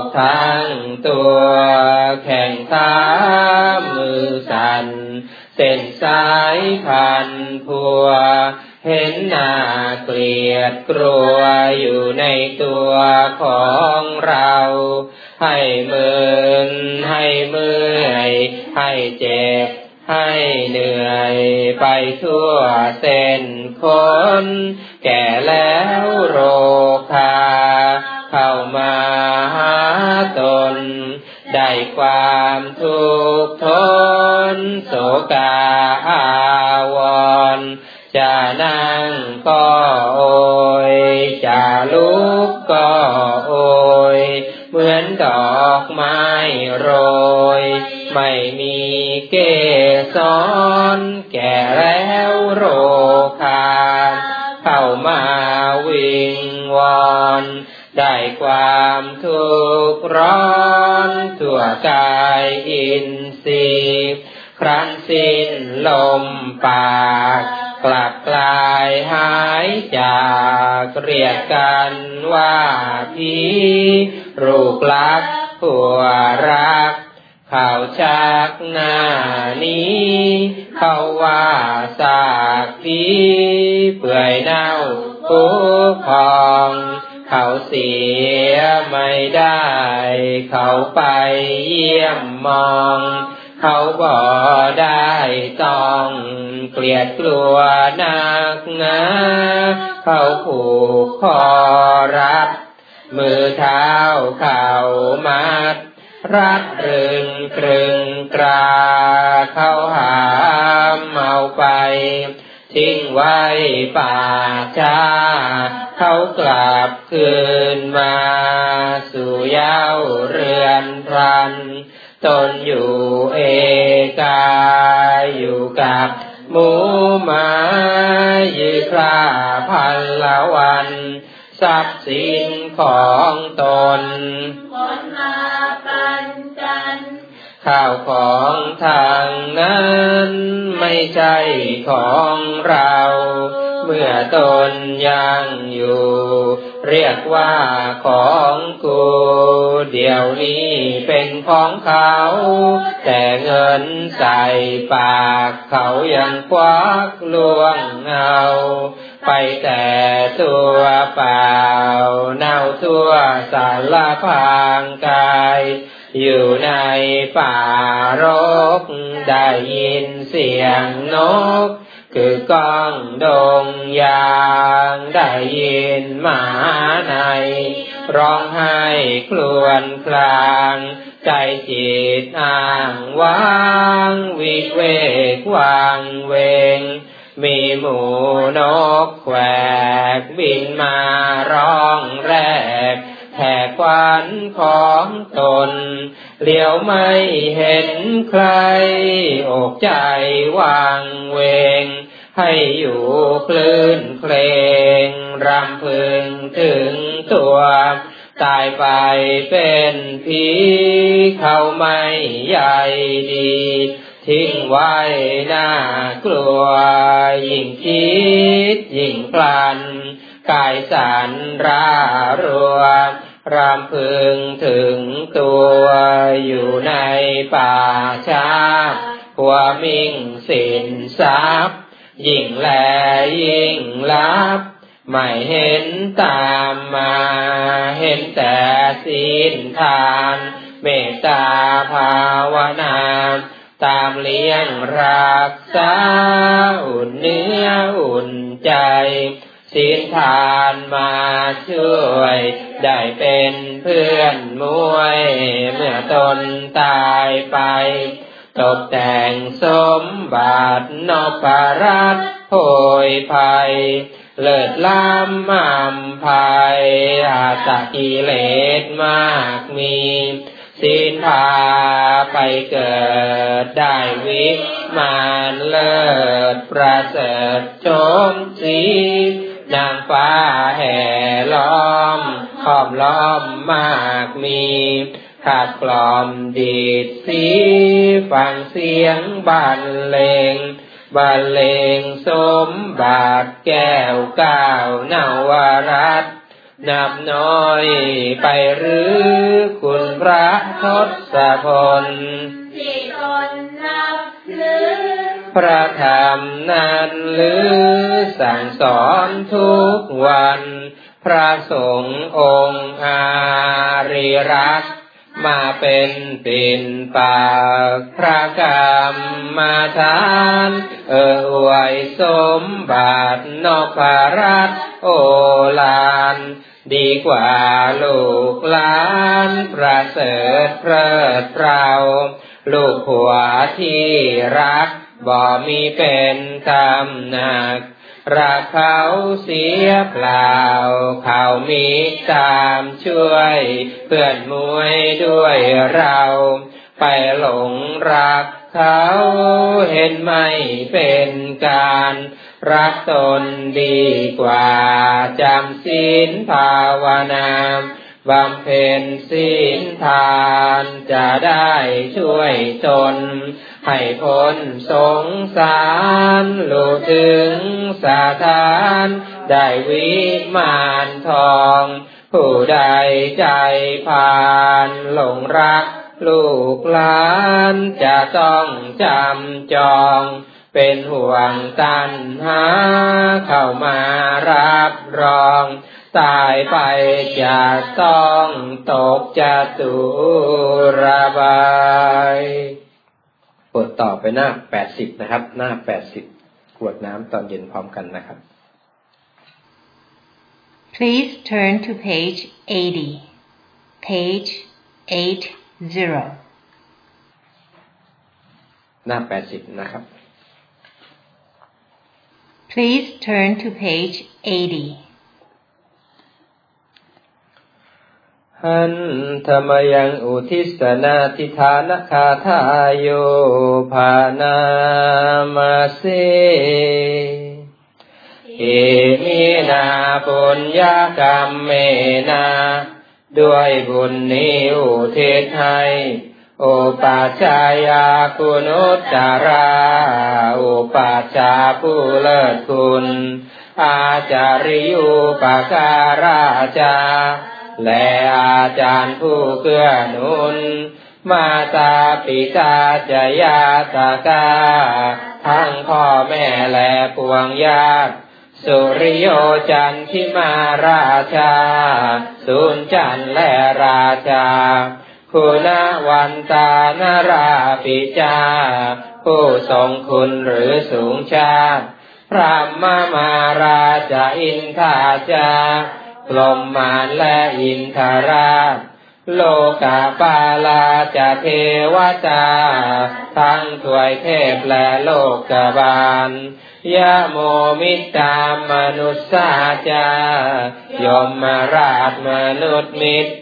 กทั้งตัวแข่งขามือสั่นเส้นสายพันพัวเห็นหน้าเกลียดกลัวอยู่ในตัวของเราให้มึนให้เมื่อยให้เจ็บให้เหนื่อยไปทั่วเส้นคนแก่แล้วโรคาเข้ามาหาตนได้ความทุกข์ทนโศกาอาวรณ์จะนั่งก็โอยจะลุกก็โอยเหมือนดอกไม้โรยไม่มีเกสรแก่แล้วโรคาเข้ามาวิงวอนได้ความทุกข์ร้อนทั่วกายอินทรีย์ครั้นสิ้นลมปากกลับกลายหายจากเรียกกันว่าผีรูปลักษณ์ผัวรักเขาชักหน้านี้เขาว่าสากผีเปื่อยเน่าพุพองเขาเสียไม่ได้เขาไปเยี่ยมมองเขาบ่ได้ต้องเกลียดกลัวนักหนาเขาผูกคอรัดมือเท้าเขามัดรัดรึงกรึงกราเขาหามเอาไปทิ้งไว้ป่าช้าเขากลับคืนมาสู่เย้าเรือนรันตนอยู่เอกาอยู่กับหมูหมายื้อคร่าพันละวันทรัพย์สินของตนขนมาปันกันข้าวของทางนั้นไม่ใช่ของเราเมื่อตนยังอยู่เรียกว่าของกูเดี๋ยวนี้เป็นของเขาแต่เงินใส่ปากเขายังควักล่วงเอาไปแต่ตัวเปล่าเน่าทั่วสารพางกายอยู่ในป่ารกได้ยินเสียงนกคือกองดงยางได้ยินหมาในร้องไห้ครวญครางใจจิตอ้างว้างวิเวกวางเวงมีหมูนกแขวกบินมาร้องแรกแห่ควันของตนเหลียวไม่เห็นใครอกใจวางเวงให้อยู่คลื่นเคลงรำพึงถึงตัว ตายไปเป็นผีเขาไม่ใหญ่ดีทิ้งไว้น่ากลัวยิ่งคิดยิ่งพลันกายสันร่ารัวรำพึงถึงตัวอยู่ในป่าช้าหัวมิ่งสินทรัพย์ยิ่งแลยิ่งลับไม่เห็นตามมาเห็นแต่ศีลทานเมตตาภาวนาตามเลี้ยงรักษาอุ่นเนื้ออุ่นใจศีลทานมาช่วยได้เป็นเพื่อนมวยเมื่อตนตายไปตกแต่งสมบัตินพรัตน์โพยภัยเลิศล้ำอำภัยอาสากิเลสมากมีศีลพาไปเกิดได้วิมานเลิศประเสริฐชมสีนางฟ้าแห่ล้อมขอบล้อมมากมีขัดกล่อมดีดสีฟังเสียงบรรเลงบรรเลงสมบัติแก้วก้าวนวรัตน์นับน้อยไปหรือคุณพระทศพลที่ตนนับหรือพระธรรมนั้นหรือสั่งสอนทุกวันพระสงฆ์องค์อาริรักษ์มาเป็นปิ่นปากพระกรรมฐานเอ่อวยสมบัตินพรัตน์โอฬารดีกว่าลูกหลานประเสริฐเพลิดเพลินลูกผัวที่รักบ่มีเป็นตำหนักรักเขาเสียเปล่าเขามีตามช่วยเพื่อนมวยด้วยเราไปหลงรักเขาเห็นไม่เป็นการรักตนดีกว่าจำศีลภาวนาบำเพ็ญศีลทานจะได้ช่วยตนให้พ้นสงสารหลุดถึงสถานได้วิมานทองผู้ใดใจผ่านหลงรักลูกหลานจะต้องจำจองเป็นห่วงตัณหาเข้ามารับรองตายไปจะต้องตกจตุรบายกดต่อไปหน้าแปดสิบนะครับหน้าแปดสิบกรวดน้ำตอนเย็นพร้อมกันนะครับ Please turn to page eighty page eightyหน้าแปดสิบนะครับ Please turn to page eightyหันธรรมยังอุทิศนาทิฐานคาทายโยภานามาเสเอมินาปุญญากรรมเมนาด้วยบุญนี้อุทิศให้โอปัจจายาคุณุตตราโอปัจจาผู้เลิศคุณอาจาริยุปการาจาและอาจารย์ผู้เกื้อหนุนมาตาปิตาจยาตากาทั้งพ่อแม่และปวงญาติสุริโยจันทิมาราชาสุนจันและราชาคุณวันตานาราปิจาผู้ทรงคุณหรือสูงชาติพระมมาราชาอินทาจาลมมารและอินทราโลกาปาลาจะเทวตาทั้งถวยเทพและโลกบาลยะโมมิตามนุษสาจายมมาราชมนุษย์มิตร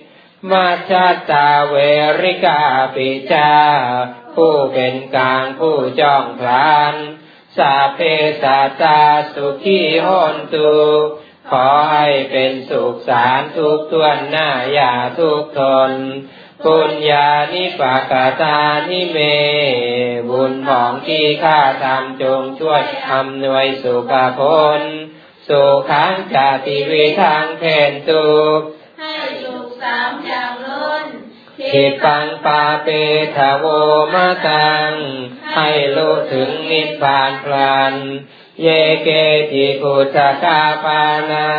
มัชฌตาเวริกาปิจาผู้เป็นกลางผู้จ้องพลานสาเพสาตาสุขีโหนตุ ขอให้เป็นสุขสารทุกท่วนหน้าอย่าทุกทนปุญญานิปากตานิเมบุญของที่ข้าทำจงช่วยอำนวยสุขผลสุขังจติวิทังเพนตุให้สุขสามอย่างล้นทิปังปาเปทโวมะตังให้รู้ถึงนิพพานพลันเยเกจิพุทธกาปานา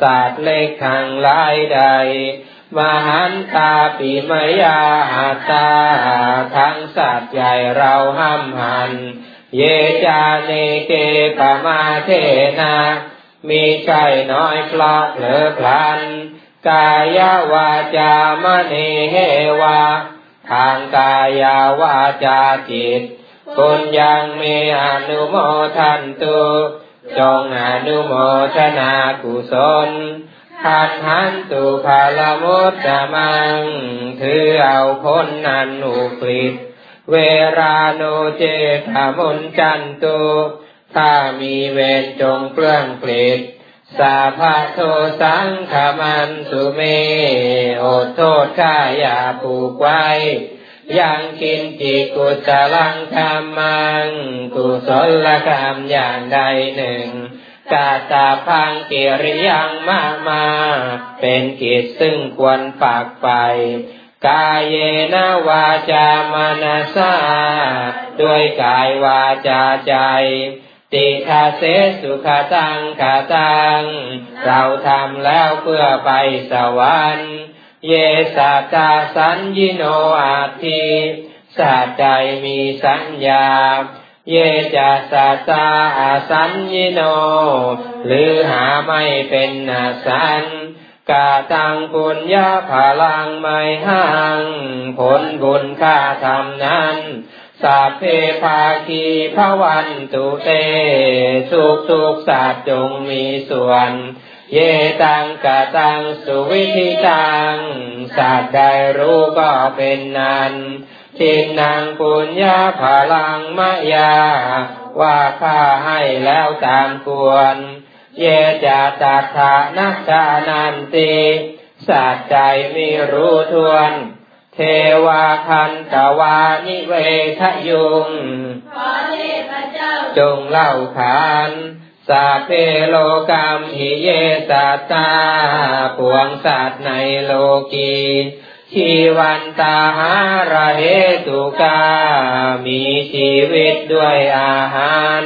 ศาสตร์เล็กทางหลายใดมหันตาปิมยาหัตตาทั้งสัตว์ใหญ่เราห้ำหันเยจาเนเกปมาเทนะมีใช่น้อยพลาดเหลือพลันกายวาจามเนเหวะทางกายวาจาจิตคุณยังมีอนุโมทันตุจงอนุโมทนากุศลขันหันตุภาลมุตตะมังถือเอาผลนันอุกฤษเวราโนเจตมุนจันตุถ้ามีเวรจงเปลื้องปลิดสาภาโทสังขมันสุเมอดโทษข้าอย่าปลูกไว้ยังกินจิกุศลังธรรมังกุศลกรรมอย่างใดหนึ่งกาตาพังกิริยังมามาเป็นกิจซึ่งควรฝากไปกายเยนวาจามนัสสาด้วยกายวาจาใจติทาเสสุขตังขตังเราทำแล้วเพื่อไปสวรรค์เยสัตตาสัญญิโนอาทิสัตใจมีสัญญาเยจัสสาอาสัญญิโนหรือหาไม่เป็นอาสัญกาตังปุญญาภาลังไม่ห่างผลบุญข้าทำนั้นสัพเพภาคีภวันตุเตสุขสุขสัตว์จงมีส่วนเยตังกาตังสุวิธิตังสัตว์ได้รู้ก็เป็นนั้นทินนางปุญญาภาลังมะยาว่าข้าให้แล้วตามควรเยจาตัทธานักกานันติสัจใจมีรู้ทวนเทวาคันตวานิเวทยุงขอเทพเจ้าจงเล่าขานสัพเพโลกัมหิเยสัตตาปวงสัตว์ในโลกีชีวันตาหาระเหตุกามีชีวิตด้วยอาหาร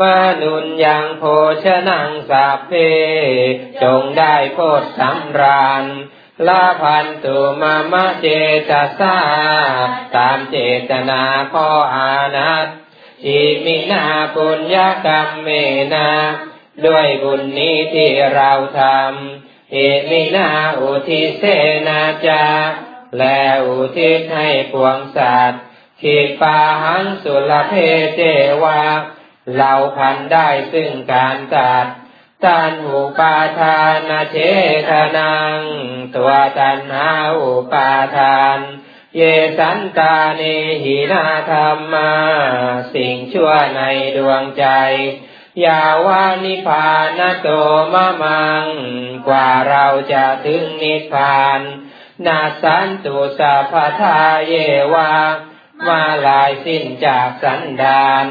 มนุนยังโภชนังสัพเพจงได้โพชสำราญลาภันตุมมะเจตสาตามเจตนาข้ออานัตอิมินาปุญญากรรมเมนะด้วยบุญนี้ที่เราทำอิมินาอุทิเสนาจาและอุทิศให้ปวงสัตว์ขิปาหังสุลเพเจวะเราพันได้ซึ่งการตัดตานอุปาทานเจตนังตัวตัณหาอุปาทานเยสันตาเนหินาธรรมาสิ่งชั่วในดวงใจยาวานิพพานโตมะมังกว่าเราจะถึงนิพพานนาสันตุสัพพทาเยวะมาลายสิ้นจากสันดาน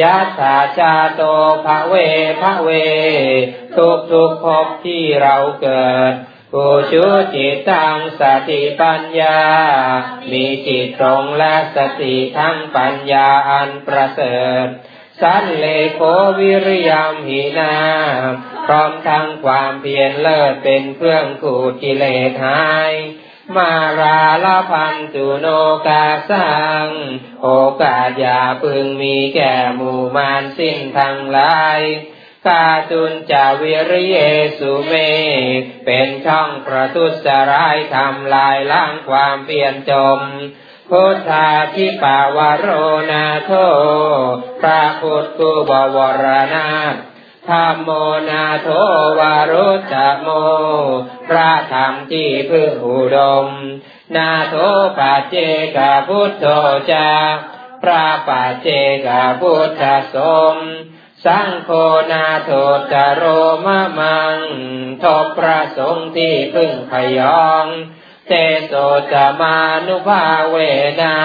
ยัสสาชาโตภะเวภะเวทุกทุกภพที่เราเกิดกุชุจิตังสติปัญญามีจิตตรงและสติทั้งปัญญาอันประเสริฐสันเลโควิริยามหินาพร้อมทั้งความเพียรเลิศเป็นเครื่องขูดกิเลสหายมาราลพันตุโนกาสังโอกาสอย่าพึงมีแก่หมู่มารสิ้นทั้งหลายกาตุนจาวิริเยสุเมเป็นช่องประทุษร้ายทำลายล้างความเปลี่ยนจมพุทธาทิปาวโรนาโทพระพุทธกุบวรนาถธรรมโมนาโทวารุตตโมพระธรรมที่พึ่งอุดมนาโทปัจเจกพุทโธจาพระปัจเจกพุทธสม สังโฆนาโถจโรมะมังทบประสงค์ที่พึ่งพยองเตโสจมานุภาเวนะ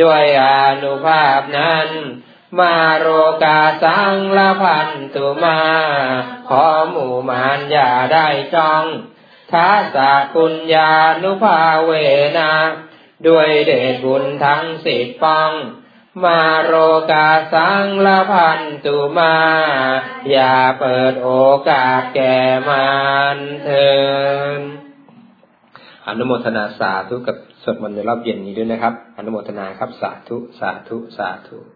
ด้วยอานุภาพนั้นมาโรกาสังละพันตุมาขอหมู่มารอย่าได้จองทัสสะคุณญานุภาเวนะด้วยเดชบุญทั้งสิบปองมาโรกาสังละพันตุมาอย่าเปิดโอกาสแก่มารเถิดอนุโมทนาสาธุกับสวดมนต์ในรอบเย็นนี้ด้วยนะครับอนุโมทนาครับสาธุสาธุสาธุ